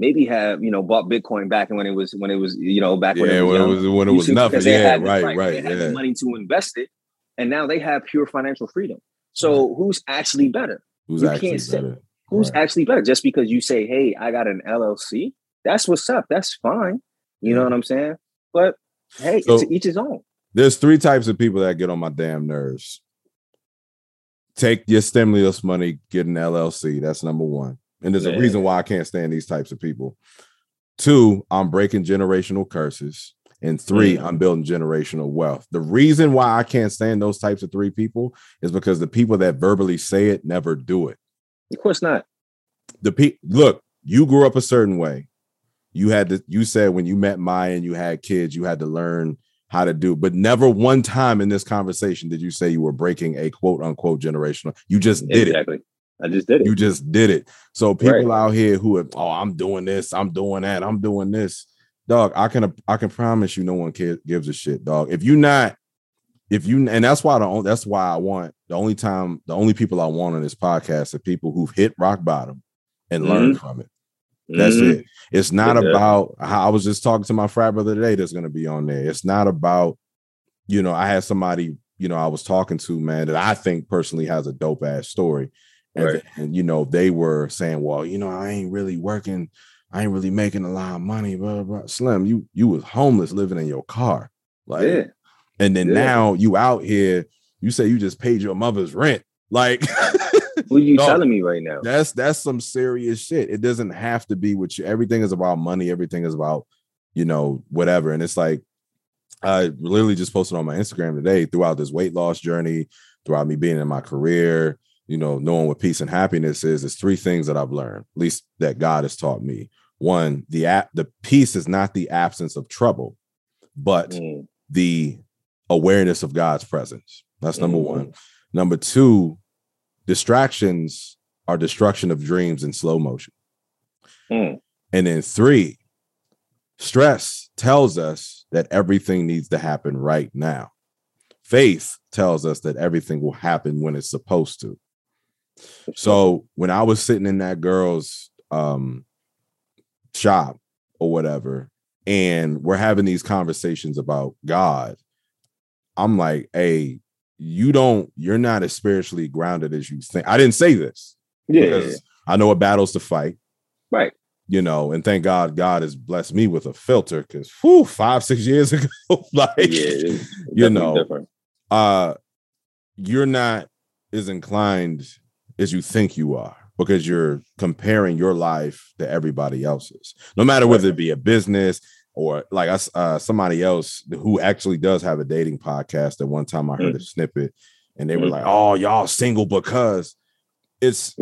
Bitcoin back when it was, you know, back when it was nothing, they had the money to invest it, and now they have pure financial freedom. So who's actually better? Who's actually better? Just because you say, hey, I got an LLC, that's what's up. That's fine. You know what I'm saying? But hey, so, it's each his own. There's three types of people that get on my damn nerves. Take your stimulus money, get an LLC. That's number one. And there's a reason why I can't stand these types of people. 2, I'm breaking generational curses. And 3, I'm building generational wealth. The reason why I can't stand those types of three people is because the people that verbally say it never do it. Of course not. Look, you grew up a certain way. You said when you met Maya and you had kids, you had to learn how to do. But never one time in this conversation did you say you were breaking a quote unquote generational. You just did it. I just did it. You just did it. So people out here who are, oh, I'm doing this, I'm doing that, I'm doing this. Dog, I can promise you no one gives a shit, dog. And that's why I want the only people I want on this podcast are people who've hit rock bottom and learned from it. That's it. It's not about how I was just talking to my frat brother today that's going to be on there. It's not about, you know, I had somebody, you know, I was talking to, man, that I think personally has a dope ass story. And you know, they were saying, well, you know, I ain't really making a lot of money, blah, blah, blah. Slim, you was homeless living in your car. Like, and then now you out here, you say you just paid your mother's rent. Like, what are you telling me right now? That's some serious shit. It doesn't have to be with you. Everything is about money. Everything is about, you know, whatever. And it's like, I literally just posted on my Instagram today throughout this weight loss journey, throughout me being in my career, you know, knowing what peace and happiness is three things that I've learned, at least that God has taught me. One, the peace is not the absence of trouble, but the awareness of God's presence. That's number one. Number two, distractions are destruction of dreams in slow motion. And then three, stress tells us that everything needs to happen right now. Faith tells us that everything will happen when it's supposed to. So when I was sitting in that girl's shop or whatever, and we're having these conversations about God, I'm like, hey, you're not as spiritually grounded as you think. I didn't say this. Yeah. I know what battles to fight. Right. You know, and thank God, God has blessed me with a filter, because 5-6 years ago, like, you know, different. You're not as inclined as you think you are, because you're comparing your life to everybody else's, no matter whether it be a business or like us, somebody else who actually does have a dating podcast. At one time I heard a snippet and they were like, oh, y'all single because it's...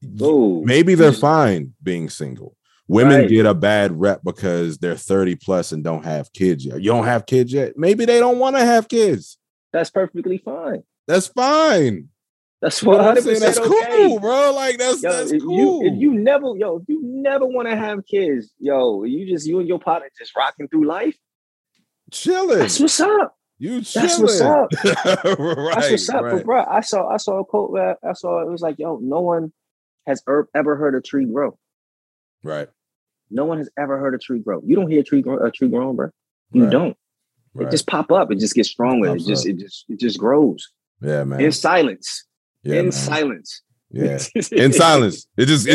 maybe they're fine being single. Women get a bad rep because they're 30 plus and don't have kids yet. You don't have kids yet? Maybe they don't want to have kids. That's perfectly fine. That's fine. That's 100%. That's cool, bro. Like that's cool. If you never want to have kids, you and your partner just rocking through life. Chilling. That's what's up. You chilling. That's what's up. That's what's up. But bro, I saw a quote where I saw it was like, no one has ever heard a tree grow. Right. No one has ever heard a tree grow. You don't hear a tree growing, bro. You don't. Right. It just pop up. It just gets stronger. It just grows. Yeah, man. In silence. Yeah, silence. Yeah. In silence. It just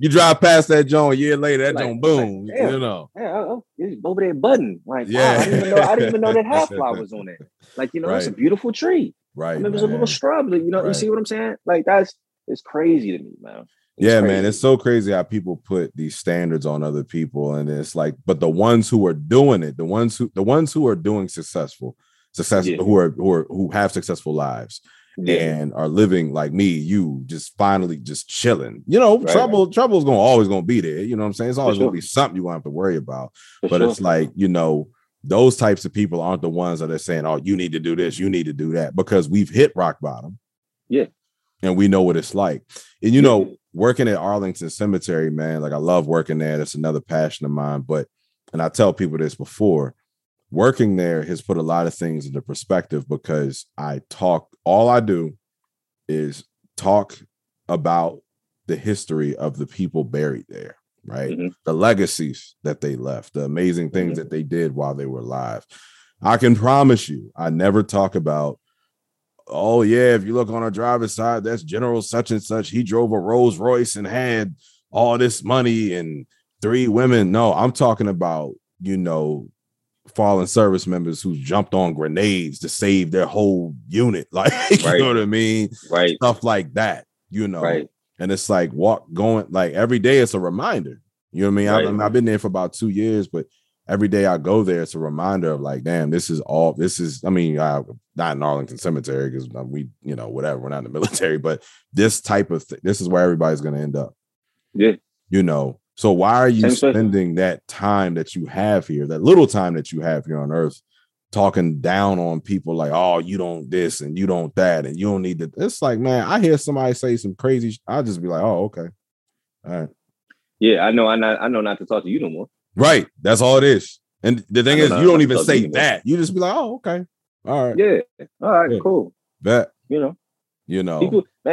you drive past that joint a year later, that joint, boom. Like, damn, you know. Yeah, it's over there budding. Like, wow, I didn't even know that had flowers on it. Like, it's a beautiful tree. Right. I mean, it was a little shrub. Like, you see what I'm saying? Like, it's crazy to me, man. Man, it's so crazy how people put these standards on other people, and it's like, but the ones who are doing it, the ones who are doing success, who have successful lives and are living like me, you just finally just chilling. Trouble's always gonna be there. You know what I'm saying? It's always gonna be something you won't have to worry about. It's like, those types of people aren't the ones that are saying, "Oh, you need to do this, you need to do that," because we've hit rock bottom. Yeah. And we know what it's like. And, working at Arlington Cemetery, man, like I love working there. That's another passion of mine. But, and I tell people this before, working there has put a lot of things into perspective, because all I do is talk about the history of the people buried there, right? Mm-hmm. The legacies that they left, the amazing things that they did while they were alive. I can promise you, I never talk about, oh yeah, if you look on our driver's side, that's General such and such. He drove a Rolls Royce and had all this money and 3 women. No, I'm talking about, fallen service members who jumped on grenades to save their whole unit. Like, you know what I mean? Right. Stuff like that, And it's like every day it's a reminder. You know what I mean? Right. I've been there for about 2 years, but every day I go there, it's a reminder of like, damn, not in Arlington Cemetery, because we, we're not in the military, but this type of thing, this is where everybody's going to end up. Yeah. So why are you spending that time that you have here, that little time that you have here on earth, talking down on people like, oh, you don't this and you don't that and you don't need that? It's like, man, I hear somebody say some crazy I'll just be like, oh, okay. All right. Yeah, I know not to talk to you no more. Right. That's all it is. And the thing is, you don't even say that. You just be like, oh, okay. All right. Yeah. All right. Yeah. Cool. But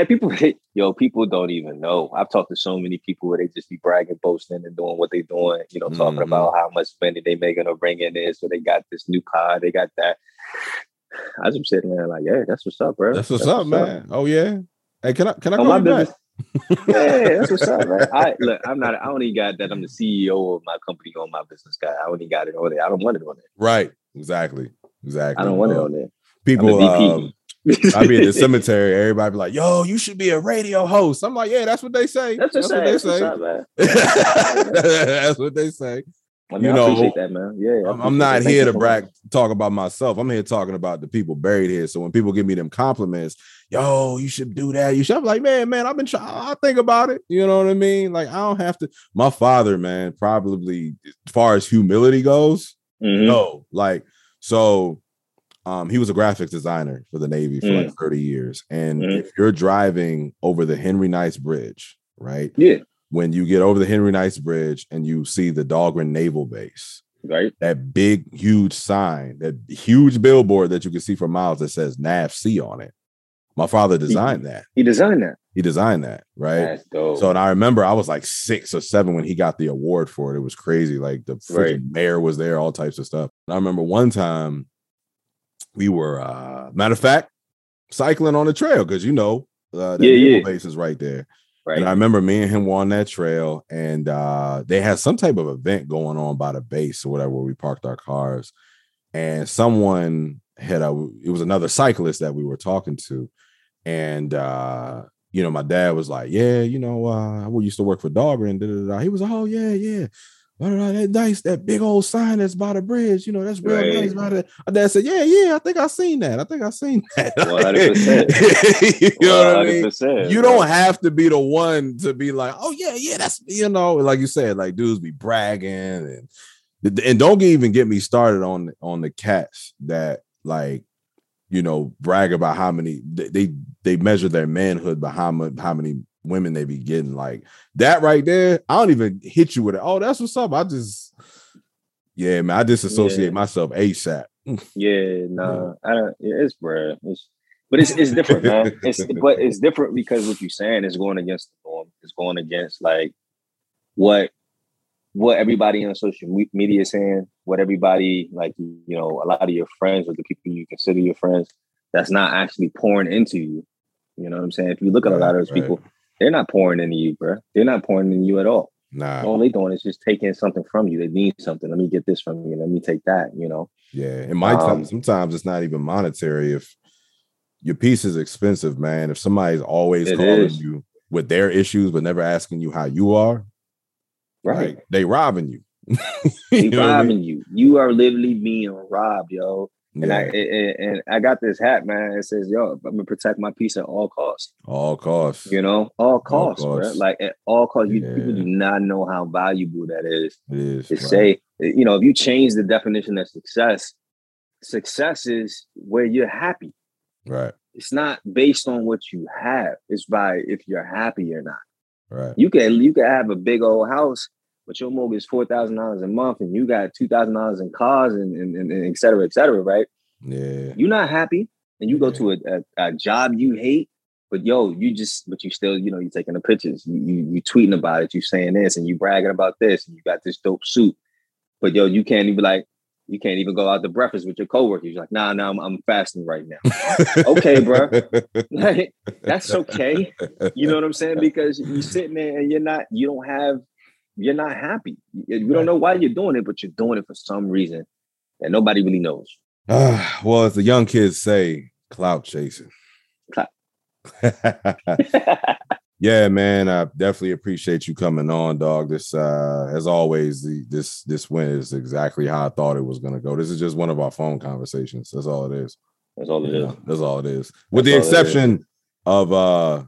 people don't even know. I've talked to so many people where they just be bragging, boasting, and doing what they're doing, talking about how much money they making or bringing in. So they got this new car, they got that. I just sitting there like, yeah, that's what's up, bro. That's what's up, man. Oh, yeah. Hey, can I call you back? Yeah, that's what's up, man. I only got that. I'm the CEO of my company on my business guy. I only got it on there. I don't want it on there. Right. Exactly. I don't want it on there. People, I be in the cemetery. Everybody be like, "Yo, you should be a radio host." I'm like, "Yeah, that's what they say. That's what they say. That's what they say." I mean, you know, I appreciate that, man. Yeah, I'm not here to talk about myself. I'm here talking about the people buried here. So when people give me them compliments, yo, you should do that. You should. I'm like, man, I've been trying. I think about it. You know what I mean? Like, I don't have to. My father, man, probably as far as humility goes, no. Like, so he was a graphics designer for the Navy for like 30 years. And if you're driving over the Henry Nice Bridge, right? Yeah. When you get over the Henry Nice Bridge and you see the Dahlgren Naval Base, right? That big, huge sign, that huge billboard that you can see for miles that says NASM on it. My father designed that. He designed that. He designed that, right? That's dope. So, and I remember I was like 6 or 7 when he got the award for it. It was crazy. Like the freaking mayor was there, all types of stuff. And I remember one time we were, matter of fact, cycling on the trail because, you know, the Naval Base is right there. Right. And I remember me and him were on that trail, and they had some type of event going on by the base or whatever, where we parked our cars. And someone had it was another cyclist that we were talking to. And, you know, my dad was like, yeah, you know, we used to work for Dahlgren. Da, da, da. He was like, oh, yeah. That nice, that big old sign that's by the bridge, you know, that's real nice. My dad said, yeah, I think I seen that. 100%. You know what I mean? You don't have to be the one to be like, oh, yeah, that's, you know, like you said, like dudes be bragging. And don't even get me started on the cats that, like, you know, brag about how many, they measure their manhood by how many women they be getting. Like that right there, I don't even hit you with it. Oh, that's what's up. I just, yeah, man, I disassociate myself ASAP. Yeah, no, I don't. Yeah, it's bruh. But it's different, man. It's different because what you're saying is going against the norm. It's going against like what everybody on social media is saying. What everybody, like, you know, a lot of your friends or the people you consider your friends, that's not actually pouring into you. You know what I'm saying? If you look at a lot of those people. They're not pouring into you, bro. They're not pouring into you at all. Nah. All they're doing is just taking something from you. They need something. Let me get this from you. Let me take that, you know? Yeah. And my time, sometimes it's not even monetary. If your piece is expensive, man, if somebody's always calling you with their issues but never asking you how you are, right? Like, they robbing you. You know what I mean? You are literally being robbed, yo. Yeah. And I got this hat, man. It says, yo, I'm going to protect my peace at all costs. All costs. You know? All costs, bro. Like, at all costs. Yeah. People do not know how valuable that is. Say, you know, if you change the definition of success, success is where you're happy. Right. It's not based on what you have. It's by if you're happy or not. Right. You can have a big old house, but your mortgage is $4,000 a month and you got $2,000 in cars and et cetera, right? Yeah. You're not happy and you go to a job you hate, but yo, you still, you know, you're taking the pictures, you tweeting about it, you saying this and you bragging about this and you got this dope suit, but yo, you can't even go out to breakfast with your coworkers. You're like, nah, I'm fasting right now. Okay, bro. Like, that's okay. You know what I'm saying? Because you're sitting there and you're not happy. You don't know why you're doing it, but you're doing it for some reason that nobody really knows. Well, as the young kids say, clout chasing. Yeah, man, I definitely appreciate you coming on, dog. This, as always, this win is exactly how I thought it was going to go. This is just one of our phone conversations. That's all it is. That's all it is. With the exception of...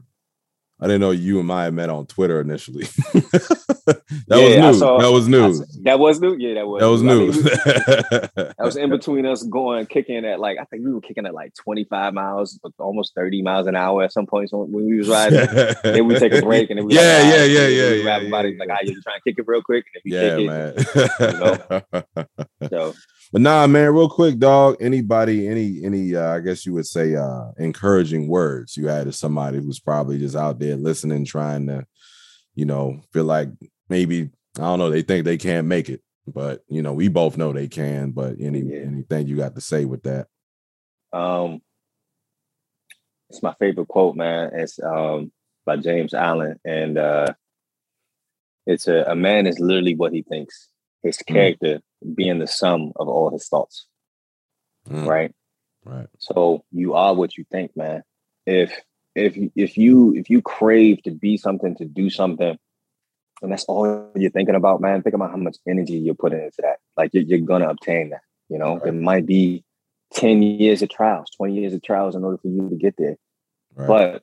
I didn't know you and Maya met on Twitter initially. That was new. That was in between us I think we were kicking at like 25 miles, almost 30 miles an hour at some point when we was riding. Then we take a break and then you trying to kick it real quick. And if you kick it, man. You know? So. But nah, man, real quick, dog. Anybody, any, I guess you would say, encouraging words you had to somebody who's probably just out there listening, trying to, you know, feel like maybe, I don't know, they think they can't make it, but you know, we both know they can. But anything you got to say with that? It's my favorite quote, man. It's by James Allen, and it's a man is literally what he thinks. His character being the sum of all his thoughts. Right. So you are what you think, man. If you crave to be something, to do something, and that's all you're thinking about, man, think about how much energy you're putting into that. Like, you're going to obtain that, you know? Right. It might be 10 years of trials, 20 years of trials in order for you to get there. Right. But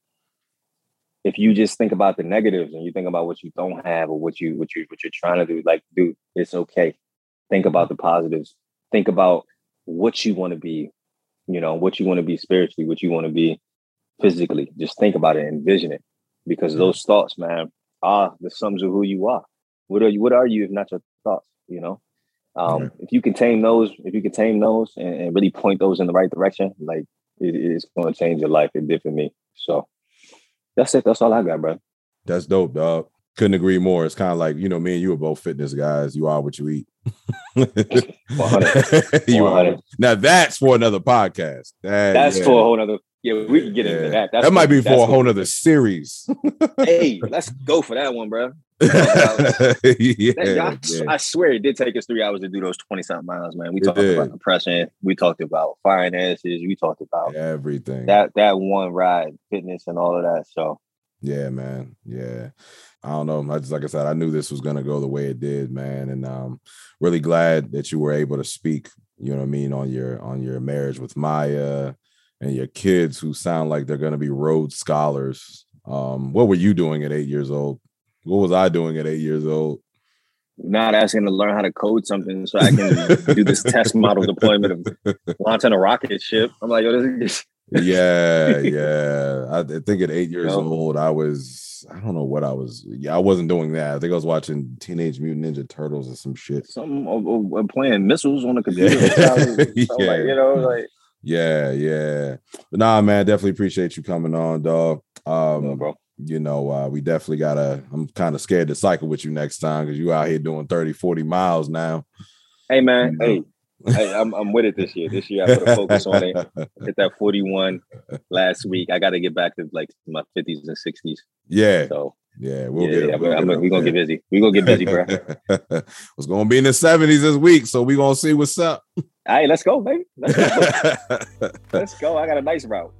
if you just think about the negatives and you think about what you don't have or what you're trying to do, like, dude, it's okay. Think about the positives. Think about what you want to be, you know, what you want to be spiritually, what you want to be physically. Just think about it and envision it, because those thoughts, man, are the sums of who you are. What are you if not your thoughts, you know? If you can tame those and really point those in the right direction, like, it's going to change your life. It did for me. So that's it. That's all I got, bro. That's dope, dog. Couldn't agree more. It's kind of like, you know, me and you are both fitness guys. You are what you eat. 100. You are. Now that's for another podcast. That's for a whole other. Yeah, we can get into that. That might be for a whole other series. Hey, let's go for that one, bro. I swear it did take us 3 hours to do those 20-something miles, man. We talked about depression. We talked about finances. We talked about everything. That one ride, fitness, and all of that. So. Yeah, man. Yeah. I don't know. I just, like I said, I knew this was going to go the way it did, man. And I'm really glad that you were able to speak, you know what I mean, on your marriage with Maya and your kids who sound like they're going to be Rhodes Scholars. What were you doing at 8 years old? What was I doing at 8 years old? Not asking to learn how to code something so I can do this test model deployment of launching a rocket ship. I'm like, yo, this is... Yeah. I think at 8 years old, I wasn't doing that. I think I was watching Teenage Mutant Ninja Turtles or some shit. Something playing missiles on the computer. But nah, man, definitely appreciate you coming on, dog. Bro. You know, we definitely gotta, I'm kind of scared to cycle with you next time because you out here doing 30, 40 miles now. Hey, man. Hey. I'm with it this year. This year I put a focus on it. Hit that 41 last week. I got to get back to like my 50s and 60s. Yeah. So we're gonna get busy. We're gonna get busy, bro. It's gonna be in the 70s this week, so we're gonna see what's up. All right, let's go, baby. Let's go. I got a nice route.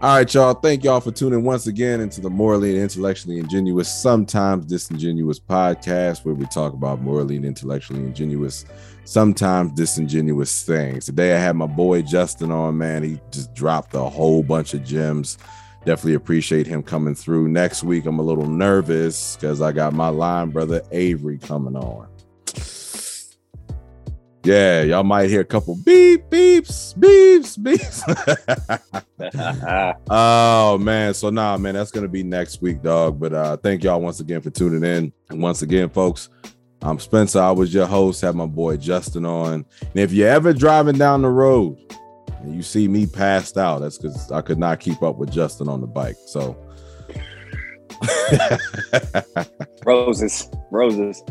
All right, y'all. Thank y'all for tuning once again into the Morally and Intellectually Ingenuous, sometimes disingenuous podcast, where we talk about morally and intellectually ingenuous, sometimes disingenuous things. Today, I had my boy Justin on, man. He just dropped a whole bunch of gems. Definitely appreciate him coming through. Next week, I'm a little nervous because I got my line brother Avery coming on. Yeah, y'all might hear a couple beeps. Oh, man. So, nah, man, that's going to be next week, dog. But thank y'all once again for tuning in. And once again, folks, I'm Spencer. I was your host. Had my boy Justin on. And if you're ever driving down the road and you see me passed out, that's because I could not keep up with Justin on the bike. So. Roses.